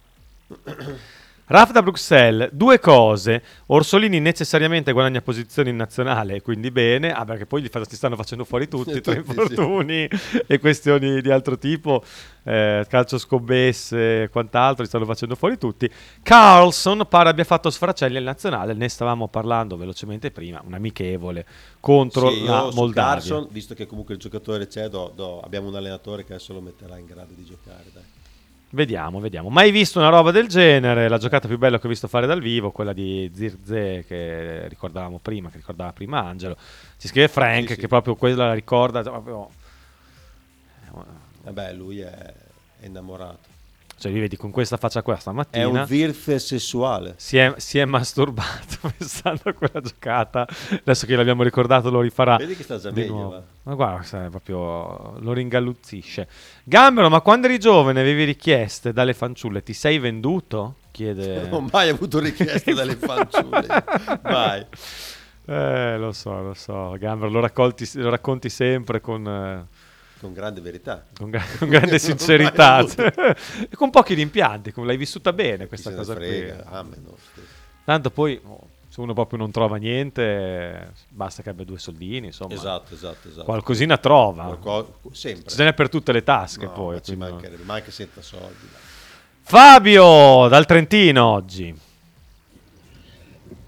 Raf da Bruxelles, due cose: Orsolini necessariamente guadagna posizioni in nazionale, quindi bene, ah, perché poi gli fa, ti stanno facendo fuori tutti tra infortuni, sì, e questioni di altro tipo, eh, calcio scommesse e quant'altro, gli stanno facendo fuori tutti. Karlsson pare abbia fatto sfracelli in nazionale, ne stavamo parlando velocemente prima, un amichevole contro sì, la Moldavia. Karlsson, visto che comunque il giocatore c'è, do, do, abbiamo un allenatore che adesso lo metterà in grado di giocare, dai. Vediamo, vediamo. Mai visto una roba del genere. La giocata più bella che ho visto fare dal vivo, quella di Zirkzee che ricordavamo prima, che ricordava prima Angelo. Ci scrive Frank, sì, sì, che proprio quella la ricorda. Proprio... Vabbè, lui è innamorato. Cioè, li vedi con questa faccia qua stamattina. È un Zirkzee sessuale. Si è, si è masturbato pensando a quella giocata. Adesso che l'abbiamo ricordato lo rifarà. Vedi che sta già meglio. Ma guarda, proprio lo ringalluzzisce. Gambero, ma quando eri giovane avevi richieste dalle fanciulle? Ti sei venduto? Chiede. Non ho mai avuto richieste dalle fanciulle. Vai. Eh, lo so, lo so. Gambero, lo, raccolti, lo racconti sempre con... Eh, con grande verità, con, gra- con grande sincerità e con pochi rimpianti, l'hai vissuta bene questa cosa qui. Ah, tanto poi oh, se uno proprio non trova niente basta che abbia due soldini, insomma, esatto, esatto, esatto. Qualcosina trova. Qualco- sempre ce n'è per tutte le tasche, no, poi ma ci mancherebbe, ma anche senza soldi, dai. Fabio dal Trentino oggi.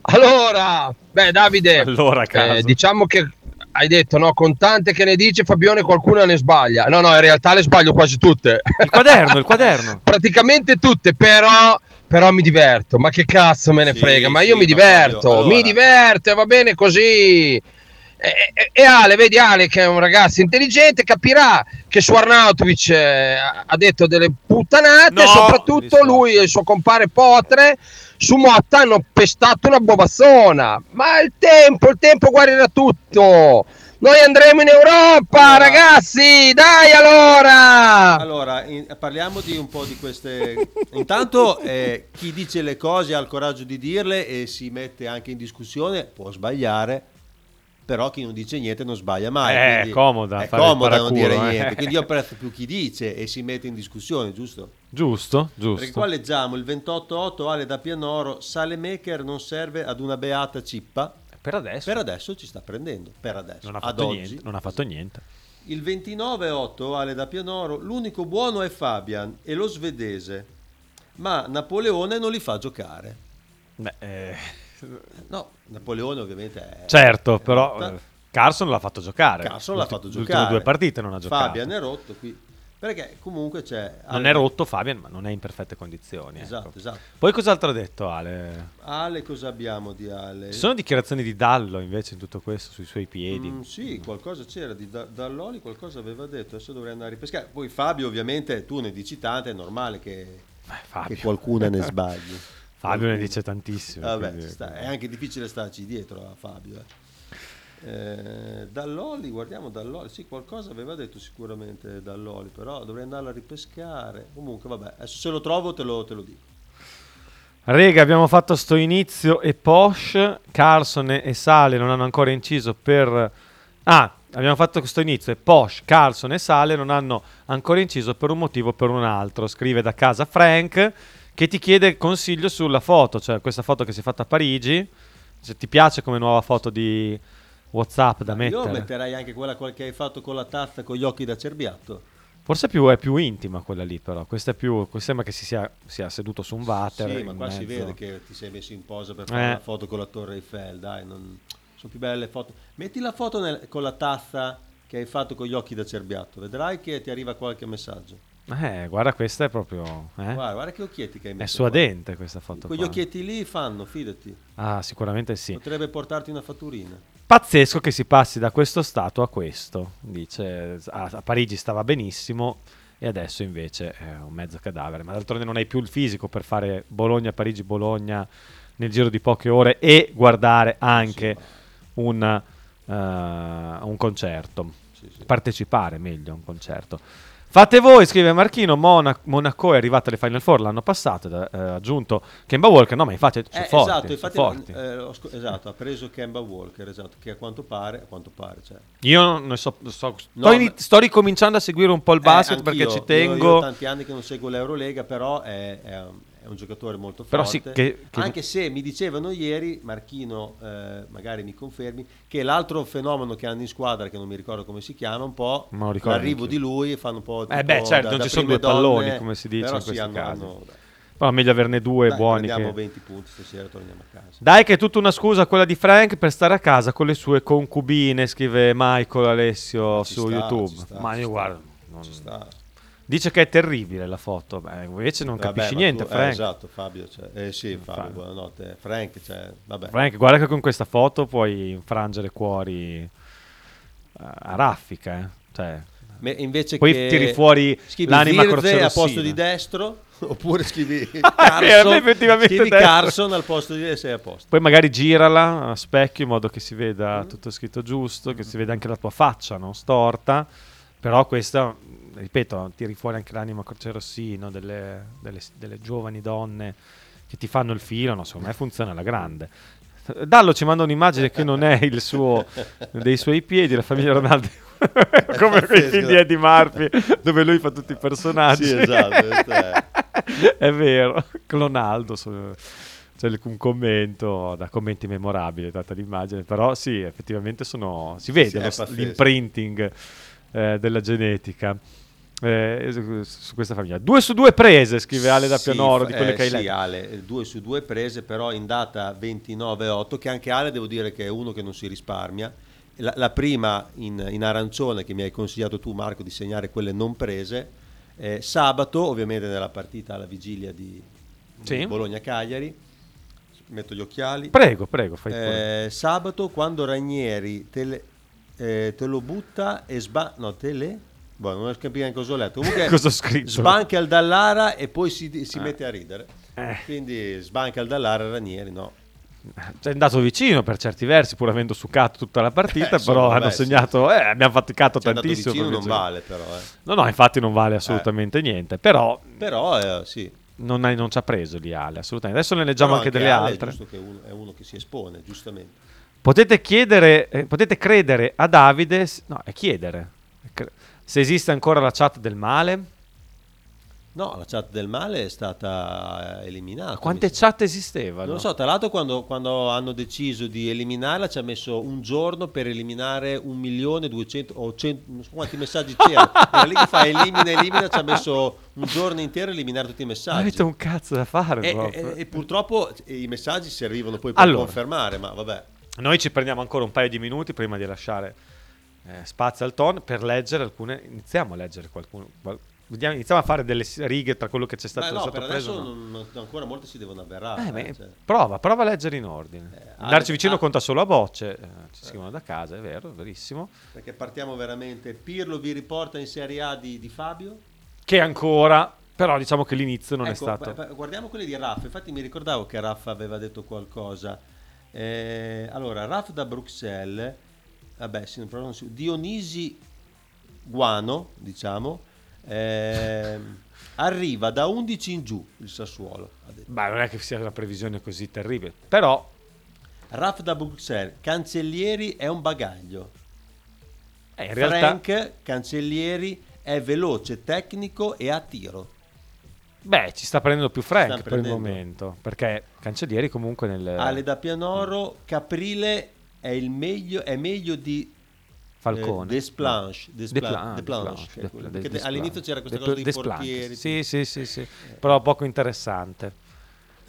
Allora, beh Davide, allora, eh, diciamo che hai detto, no, con tante che ne dice Fabione qualcuna ne sbaglia. No, no, in realtà le sbaglio quasi tutte. Il quaderno, il quaderno. Praticamente tutte, però però mi diverto. Ma che cazzo me ne sì, frega, ma io sì, mi diverto, allora. mi diverto e va bene così. E, e, e Ale, vedi Ale che è un ragazzo intelligente, capirà che su Arnautovic eh, ha detto delle puttanate, no, soprattutto lui e il suo compare Potre su Motta hanno pestato una bobazzona, ma il tempo, il tempo guarirà tutto. Noi andremo in Europa, allora, ragazzi, dai allora! Allora, in, parliamo di un po' di queste... Intanto eh, chi dice le cose ha il coraggio di dirle e si mette anche in discussione, può sbagliare, però chi non dice niente non sbaglia mai. Eh, è comoda, è comoda non dire niente, eh. Quindi io apprezzo più chi dice e si mette in discussione, giusto? Giusto, giusto. Perché qua leggiamo il ventotto otto, Ale da Pianoro, Saelemaekers non serve ad una beata cippa. Per adesso. Per adesso ci sta prendendo, per adesso. Non ha fatto, ad niente, oggi, non ha fatto niente. Il ventinove otto, Ale da Pianoro, l'unico buono è Fabbian e lo svedese, ma Napoleone non li fa giocare. Beh... Eh. No, Napoleone ovviamente è... Certo, è però rotta. Karlsson l'ha fatto giocare. Karlsson l'ha fatto giocare. Le ultime due partite non ha giocato. Fabbian è rotto qui. Perché comunque c'è... Ale... Non è rotto Fabbian, ma non è in perfette condizioni. Esatto, ecco. esatto. Poi cos'altro ha detto Ale? Ale, cosa abbiamo di Ale? Ci sono dichiarazioni di Dallo invece in tutto questo, sui suoi piedi? Mm, sì, qualcosa c'era di da- Dalloli, qualcosa aveva detto. Adesso dovrei andare a ripescare. Poi Fabio ovviamente, tu ne dici tante, è normale che, eh, che qualcuna ne sbagli. Fabio ne dice tantissimo. Vabbè, quindi... sta, è anche difficile starci dietro a Fabio. Eh. Eh, Dall'Oli, guardiamo Dall'Oli. Sì, qualcosa aveva detto sicuramente Dall'Oli, però dovrei andarlo a ripescare. Comunque, vabbè, adesso se lo trovo te lo, te lo dico. Rega, abbiamo fatto sto inizio e Posh, Karlsson e Sale non hanno ancora inciso per... Ah, abbiamo fatto questo inizio e Posh, Karlsson e Sale non hanno ancora inciso per un motivo o per un altro. Scrive da casa Frank... che ti chiede consiglio sulla foto, cioè questa foto che si è fatta a Parigi, se ti piace come nuova foto di WhatsApp da mettere. Io metterai anche quella che hai fatto con la tazza con gli occhi da cerbiatto. Forse più, è più intima quella lì però, questa è più, sembra che si sia, sia seduto su un water. Sì, ma qua mezzo. Si vede che ti sei messo in posa per fare eh. la foto con la Torre Eiffel, dai, non... sono più belle le foto. Metti la foto nel... con la tazza che hai fatto con gli occhi da cerbiatto, vedrai che ti arriva qualche messaggio. Eh, guarda, questa è proprio. Eh? Guarda, guarda che occhietti che hai messo. È suadente qua. Questa foto. Quegli occhietti lì fanno, fidati. Ah, sicuramente sì. Potrebbe portarti una fatturina. Pazzesco che si passi da questo stato a questo. Dice a, a Parigi stava benissimo e adesso invece è un mezzo cadavere. Ma d'altronde non hai più il fisico per fare Bologna, Parigi, Bologna nel giro di poche ore e guardare anche sì, un, uh, un concerto. Sì, sì. Partecipare meglio a un concerto. Fate voi, scrive Marchino, Monaco, Monaco è arrivata alle Final Four l'anno passato, ha eh, aggiunto Kemba Walker, no ma infatti eh, sono esatto, forti, infatti, sono forti. Eh, esatto, ha preso Kemba Walker, esatto, che a quanto pare, a quanto pare cioè. Io non so, so no, sto, in, sto ricominciando a seguire un po' il basket eh, perché ci tengo. Io, io ho tanti anni che non seguo l'Eurolega, però è, è, un, è un giocatore molto forte, però sì, che, che... anche se mi dicevano ieri, Marchino eh, magari mi confermi, che l'altro fenomeno che hanno in squadra, che non mi ricordo come si chiama, un po' l'arrivo di lui e fanno un po'... Eh beh certo, da, non da ci sono due donne, palloni come si dice in questo caso, però meglio averne due dai, buoni che venti punti stasera, torniamo a casa. Dai che è tutta una scusa quella di Frank per stare a casa con le sue concubine, scrive Michael Alessio su sta, YouTube sta, ma io guardo non... dice che è terribile la foto. Beh, invece non vabbè, capisci niente tu, Frank eh, esatto Fabio cioè, eh sì Fabio, Fabio buonanotte Frank, cioè, vabbè. Frank guarda che con questa foto puoi infrangere cuori a raffica eh. Cioè invece poi che tiri fuori l'anima Zirkzee al posto di destro oppure scrivi Karlsson, scrivi Karlsson al posto di sei a posto. Poi magari girala a specchio in modo che si veda mm. tutto scritto giusto, che mm. si veda anche la tua faccia non storta, però questa ripeto tiri fuori anche l'anima crocerossino delle, delle, delle giovani donne che ti fanno il filo, no, secondo me funziona alla grande. Dallo ci manda un'immagine che non è il suo dei suoi piedi, la famiglia Ronaldo come quei film di Eddie Murphy dove lui fa tutti i personaggi. Sì, esatto, è. È vero, Clonaldo c'è un commento da commenti memorabili data l'immagine, però sì, effettivamente sono si vede sì, lo, l'imprinting eh, della genetica. eh, su questa famiglia. Due su due prese, scrive Ale da Pianoro, sì, di quelle eh, che hai letto. Sì, Ale, due su due prese, però in data ventinove otto, che anche Ale devo dire che è uno che non si risparmia. La, la prima in, in arancione che mi hai consigliato tu, Marco, di segnare quelle non prese, eh, sabato, ovviamente nella partita alla vigilia di, sì. di Bologna-Cagliari, metto gli occhiali. Prego, prego. Fai eh, sabato, quando Ranieri te, le, eh, te lo butta e sba... No, te le... Boh, non capisco neanche cosa ho letto. Comunque cosa ho scritto? Sbanca il Dallara e poi si, si ah. mette a ridere. Eh. Quindi sbanca il Dallara, Ranieri no. C'è andato vicino per certi versi, pur avendo succato tutta la partita, eh, però hanno beh, segnato, sì. eh, abbiamo faticato c'è tantissimo. Vicino non diciamo. Vale però. Eh. No, no, infatti non vale assolutamente eh. niente, però... Però eh, sì. Non, hai, non ci ha preso lì Ale, assolutamente. Adesso ne leggiamo no, anche, anche delle Ale altre. È giusto che uno, è uno che si espone, giustamente. Potete chiedere, eh, potete credere a Davide, no, è chiedere, se esiste ancora la chat del male. No, la chat del male è stata eliminata. Quante chat esistevano? Non lo so, tra l'altro quando, quando hanno deciso di eliminarla ci ha messo un giorno per eliminare un milione duecento o cento, non so quanti messaggi c'erano. Era lì che fa elimina, elimina, ci ha messo un giorno intero a eliminare tutti i messaggi. Non avete un cazzo da fare. E, e, e purtroppo i messaggi servivano poi per allora, confermare, ma vabbè. Noi ci prendiamo ancora un paio di minuti prima di lasciare eh, spazio al ton per leggere alcune, iniziamo a leggere qualcuno. Qual- Iniziamo a fare delle righe tra quello che c'è stato, beh, no, stato per preso. No, non, ancora molte si devono avverare. Eh, eh, cioè. Prova, prova a leggere in ordine. Eh, Andarci ah, vicino ah, conta solo a bocce. Eh, ci eh. scrivono da casa, è vero, è verissimo. Perché partiamo veramente. Pirlo vi riporta in Serie A di, di Fabio? Che ancora, però diciamo che l'inizio non ecco, è stato. Guardiamo quelli di Raffa. Infatti mi ricordavo che Raffa aveva detto qualcosa. Eh, allora, Raffa da Bruxelles. Vabbè, si pronuncia Dionisi Guano, diciamo. Eh, arriva da undici in giù il Sassuolo. Ma non è che sia una previsione così terribile, però Raf da Bruxelles, Cancellieri è un bagaglio, eh, in realtà... Frank Cancellieri è veloce, tecnico e a tiro. Beh, ci sta prendendo più Frank prendendo. Per il momento, perché Cancellieri comunque nel... Ale da Pianoro, Caprile è il meglio, è meglio di Falcone, eh, Desplanche, Desplanche, Desplanche, Desplanche, Desplanche. All'inizio c'era questa cosa dei portieri. Sì, sì, sì, sì. Però poco interessante.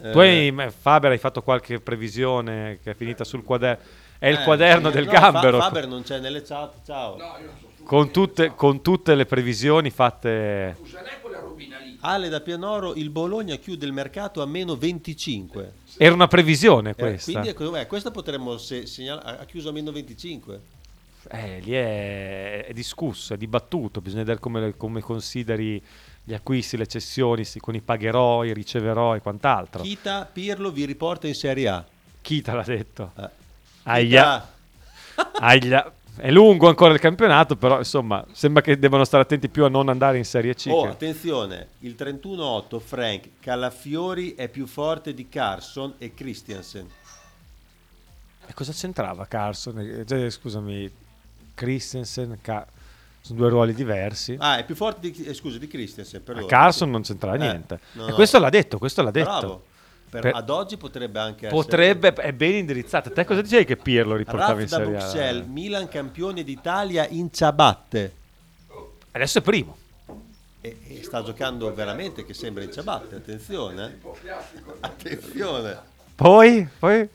Eh. Tu hai, Faber, hai fatto qualche previsione che è finita sul quaderno. È il eh, quaderno eh, del no, gambero. Fa- Faber non c'è nelle chat. Ciao. No, io so con, tutte, chat. con tutte le previsioni fatte. Scusa, lei quella robina lì. Ale da Pianoro, il Bologna chiude il mercato a meno venticinque. Sì, sì. Era una previsione questa. Eh, quindi eh, questa potremmo se, segnalare. Ha chiuso a meno venticinque. Eh, lì è, è discusso, è dibattuto. Bisogna vedere come, come consideri gli acquisti, le cessioni, con i pagherò, i riceverò e quant'altro. Kita, Pirlo vi riporta in Serie A. Kita l'ha detto. Eh. Aia. Aia. È lungo ancora il campionato, però insomma sembra che debbano stare attenti più a non andare in Serie C. Oh, che... attenzione, il trentuno otto Frank Calafiori è più forte di Karlsson e Christiansen. E cosa c'entrava Karlsson? Cioè, scusami... Christensen, Ka- sono due ruoli diversi. Ah, è più forte di, eh, scusa, di Christensen. Per Karlsson sì. non c'entra niente. Eh, no, e no. questo l'ha detto, questo l'ha detto. Bravo. Per, per, ad oggi potrebbe anche potrebbe, essere... È ben indirizzato. Te cosa dicevi che Pirlo riportava Raff in Serie A? Da Bruxelles, Milan campione d'Italia in ciabatte. Adesso è primo. E, e sta giocando veramente che sembra in ciabatte, attenzione. Attenzione. Poi, poi...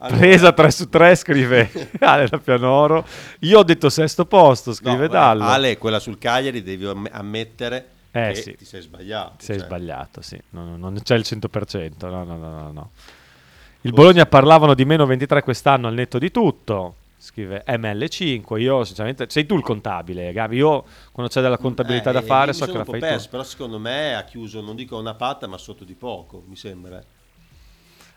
Allora. Presa tre su tre, scrive Ale da Pianoro. Io ho detto sesto posto, scrive no, Dallo. Ale, quella sul Cagliari devi ammettere eh, che sì. ti sei sbagliato. Ti cioè. sei sbagliato, sì. Non, non c'è il cento per cento. No, no, no, no, no. Il Forse. Bologna parlavano di meno ventitré quest'anno al netto di tutto. Scrive emme elle cinque. Io sinceramente sei tu il contabile, Gabi. Io quando c'è della contabilità eh, da fare so che la fai perso, tu. Però secondo me ha chiuso, non dico una patta, ma sotto di poco, mi sembra.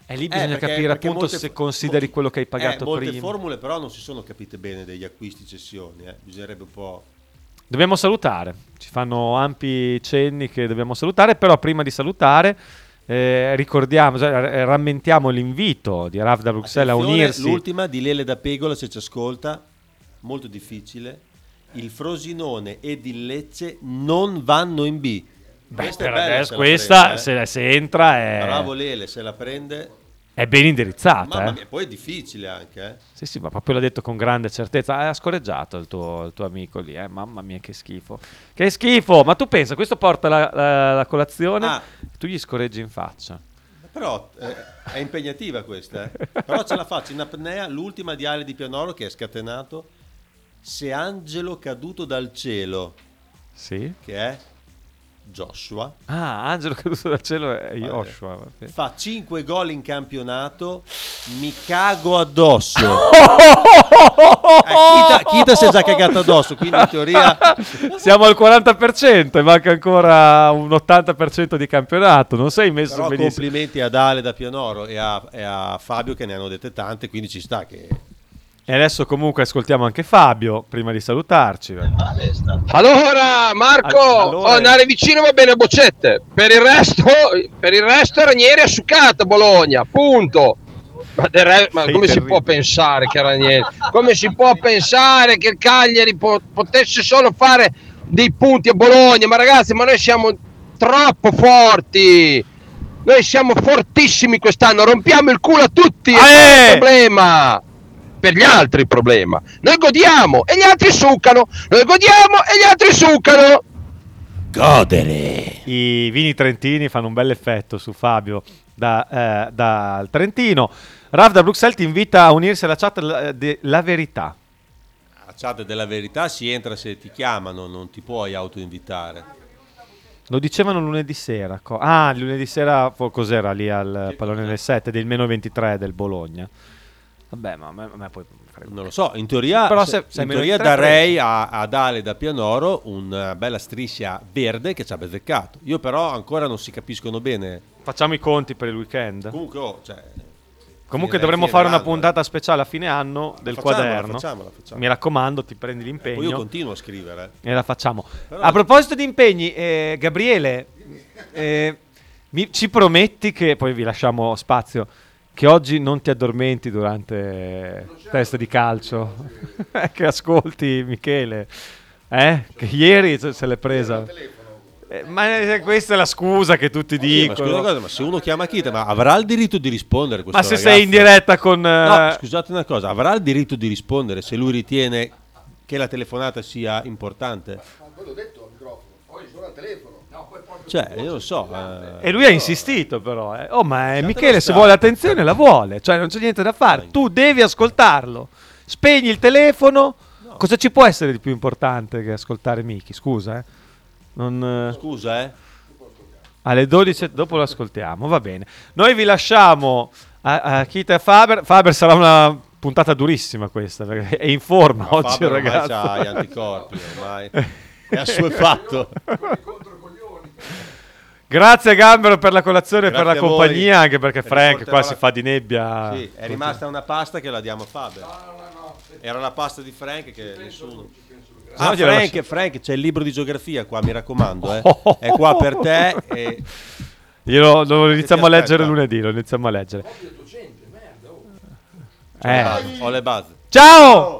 E lì bisogna eh, perché, capire perché appunto molte, se consideri quello che hai pagato eh, molte prima. Molte formule però non si sono capite bene degli acquisti cessioni, eh. Bisognerebbe un po'... Dobbiamo salutare, ci fanno ampi cenni che dobbiamo salutare, però prima di salutare eh, ricordiamo, cioè, rammentiamo l'invito di Raf da Bruxelles. Attenzione, a unirsi. L'ultima di Lele da Pegola se ci ascolta, molto difficile, il Frosinone ed il Lecce non vanno in B. Beh, questa, per adesso, se, questa prende, eh. se, se entra è... Bravo Lele, se la prende... è ben indirizzata. Mamma mia, eh. Poi è difficile anche. Eh. Sì, sì, ma proprio l'ha detto con grande certezza. Ha scorreggiato il tuo, il tuo amico lì. Eh. Mamma mia, che schifo. Che schifo. Ma tu pensa, questo porta la, la, la colazione, ah. tu gli scorreggi in faccia. Però eh, è impegnativa questa. Eh. Però ce la faccio in apnea, l'ultima di Ale Di Pianoro che è scatenato. Se angelo caduto dal cielo. Sì. Che è? Joshua. Ah, angelo caduto dal cielo è Joshua. Vabbè. Fa cinque gol in campionato, mi cago addosso. eh, Kita si è già cagato addosso, quindi in teoria siamo al quaranta per cento e manca ancora un ottanta per cento di campionato. Non sei messo però benissimo. Complimenti ad Ale da Pianoro e a, e a Fabio che ne hanno dette tante, quindi ci sta che... E adesso comunque ascoltiamo anche Fabio prima di salutarci. Allora Marco, allora... andare vicino va bene a boccette. Per il resto, per il resto Ranieri ha succato Bologna, punto. Ma, re... Ma come terribile. Si può pensare che Ranieri, come si può pensare che il Cagliari po- potesse solo fare dei punti a Bologna? Ma ragazzi, ma noi siamo troppo forti. Noi siamo fortissimi quest'anno, rompiamo il culo a tutti, è il problema. Per gli altri il problema. Noi godiamo e gli altri succano. Noi godiamo e gli altri succano. Godere. I vini trentini fanno un bel effetto su Fabio da, eh, dal Trentino. Rav da Bruxelles ti invita a unirsi alla chat della verità. La chat della verità si entra se ti chiamano, non ti puoi autoinvitare. Lo dicevano lunedì sera. Co- ah, lunedì sera cos'era lì al pallone del sette del meno ventitré del Bologna. Vabbè, ma a me, a me poi non lo so, in teoria, però se, se in teoria darei a, ad Ale da Pianoro una bella striscia verde che ci ha bezzeccato. Io però ancora non si capiscono bene. Facciamo i conti per il weekend. Comunque, oh, cioè, comunque dovremmo fare una puntata speciale a fine anno del facciamola, quaderno. Facciamola, facciamola. Mi raccomando, ti prendi l'impegno. Eh, poi io continuo a scrivere. E la facciamo. Però... A proposito di impegni, eh, Gabriele, eh, mi, ci prometti che poi vi lasciamo spazio. Che oggi non ti addormenti durante teste di calcio, che ascolti Michele, eh? Che ieri se l'è presa. Eh, ma questa è la scusa che tutti dicono. Ma, cosa, ma se uno chiama Kita, ma avrà il diritto di rispondere questo Ma se ragazzo? Sei in diretta con... No, scusate una cosa, avrà il diritto di rispondere se lui ritiene che la telefonata sia importante. Ma poi l'ho detto al microfono, poi suona il telefono. Cioè, io lo so, eh, e lui ha insistito, però. Eh. Oh, ma eh, Michele, se vuole attenzione, la vuole, cioè non c'è niente da fare. Tu devi ascoltarlo. Spegni il telefono. No. Cosa ci può essere di più importante che ascoltare Michi? Scusa, eh. Non, eh. Scusa, eh. Alle dodici dopo lo ascoltiamo. Va bene. Noi vi lasciamo a, a Kita e Faber. Faber sarà una puntata durissima questa, perché è in forma ma oggi, Faber, ragazzi. Ormai c'ha gli anticorpi, ormai è assuefatto. Grazie Gambero per la colazione e per la compagnia, voi, anche perché Frank qua la... si fa di nebbia. Sì, è rimasta una pasta che la diamo a Faber. No, no, no. Era la pasta di Frank che nessuno. Ah, ah, Frank, Frank, c'è il libro di geografia qua, mi raccomando, eh. Oh. È qua per te e... Io lo, lo iniziamo a leggere lunedì, lo iniziamo a leggere. Eh. Ho le basi. Ciao! Ciao!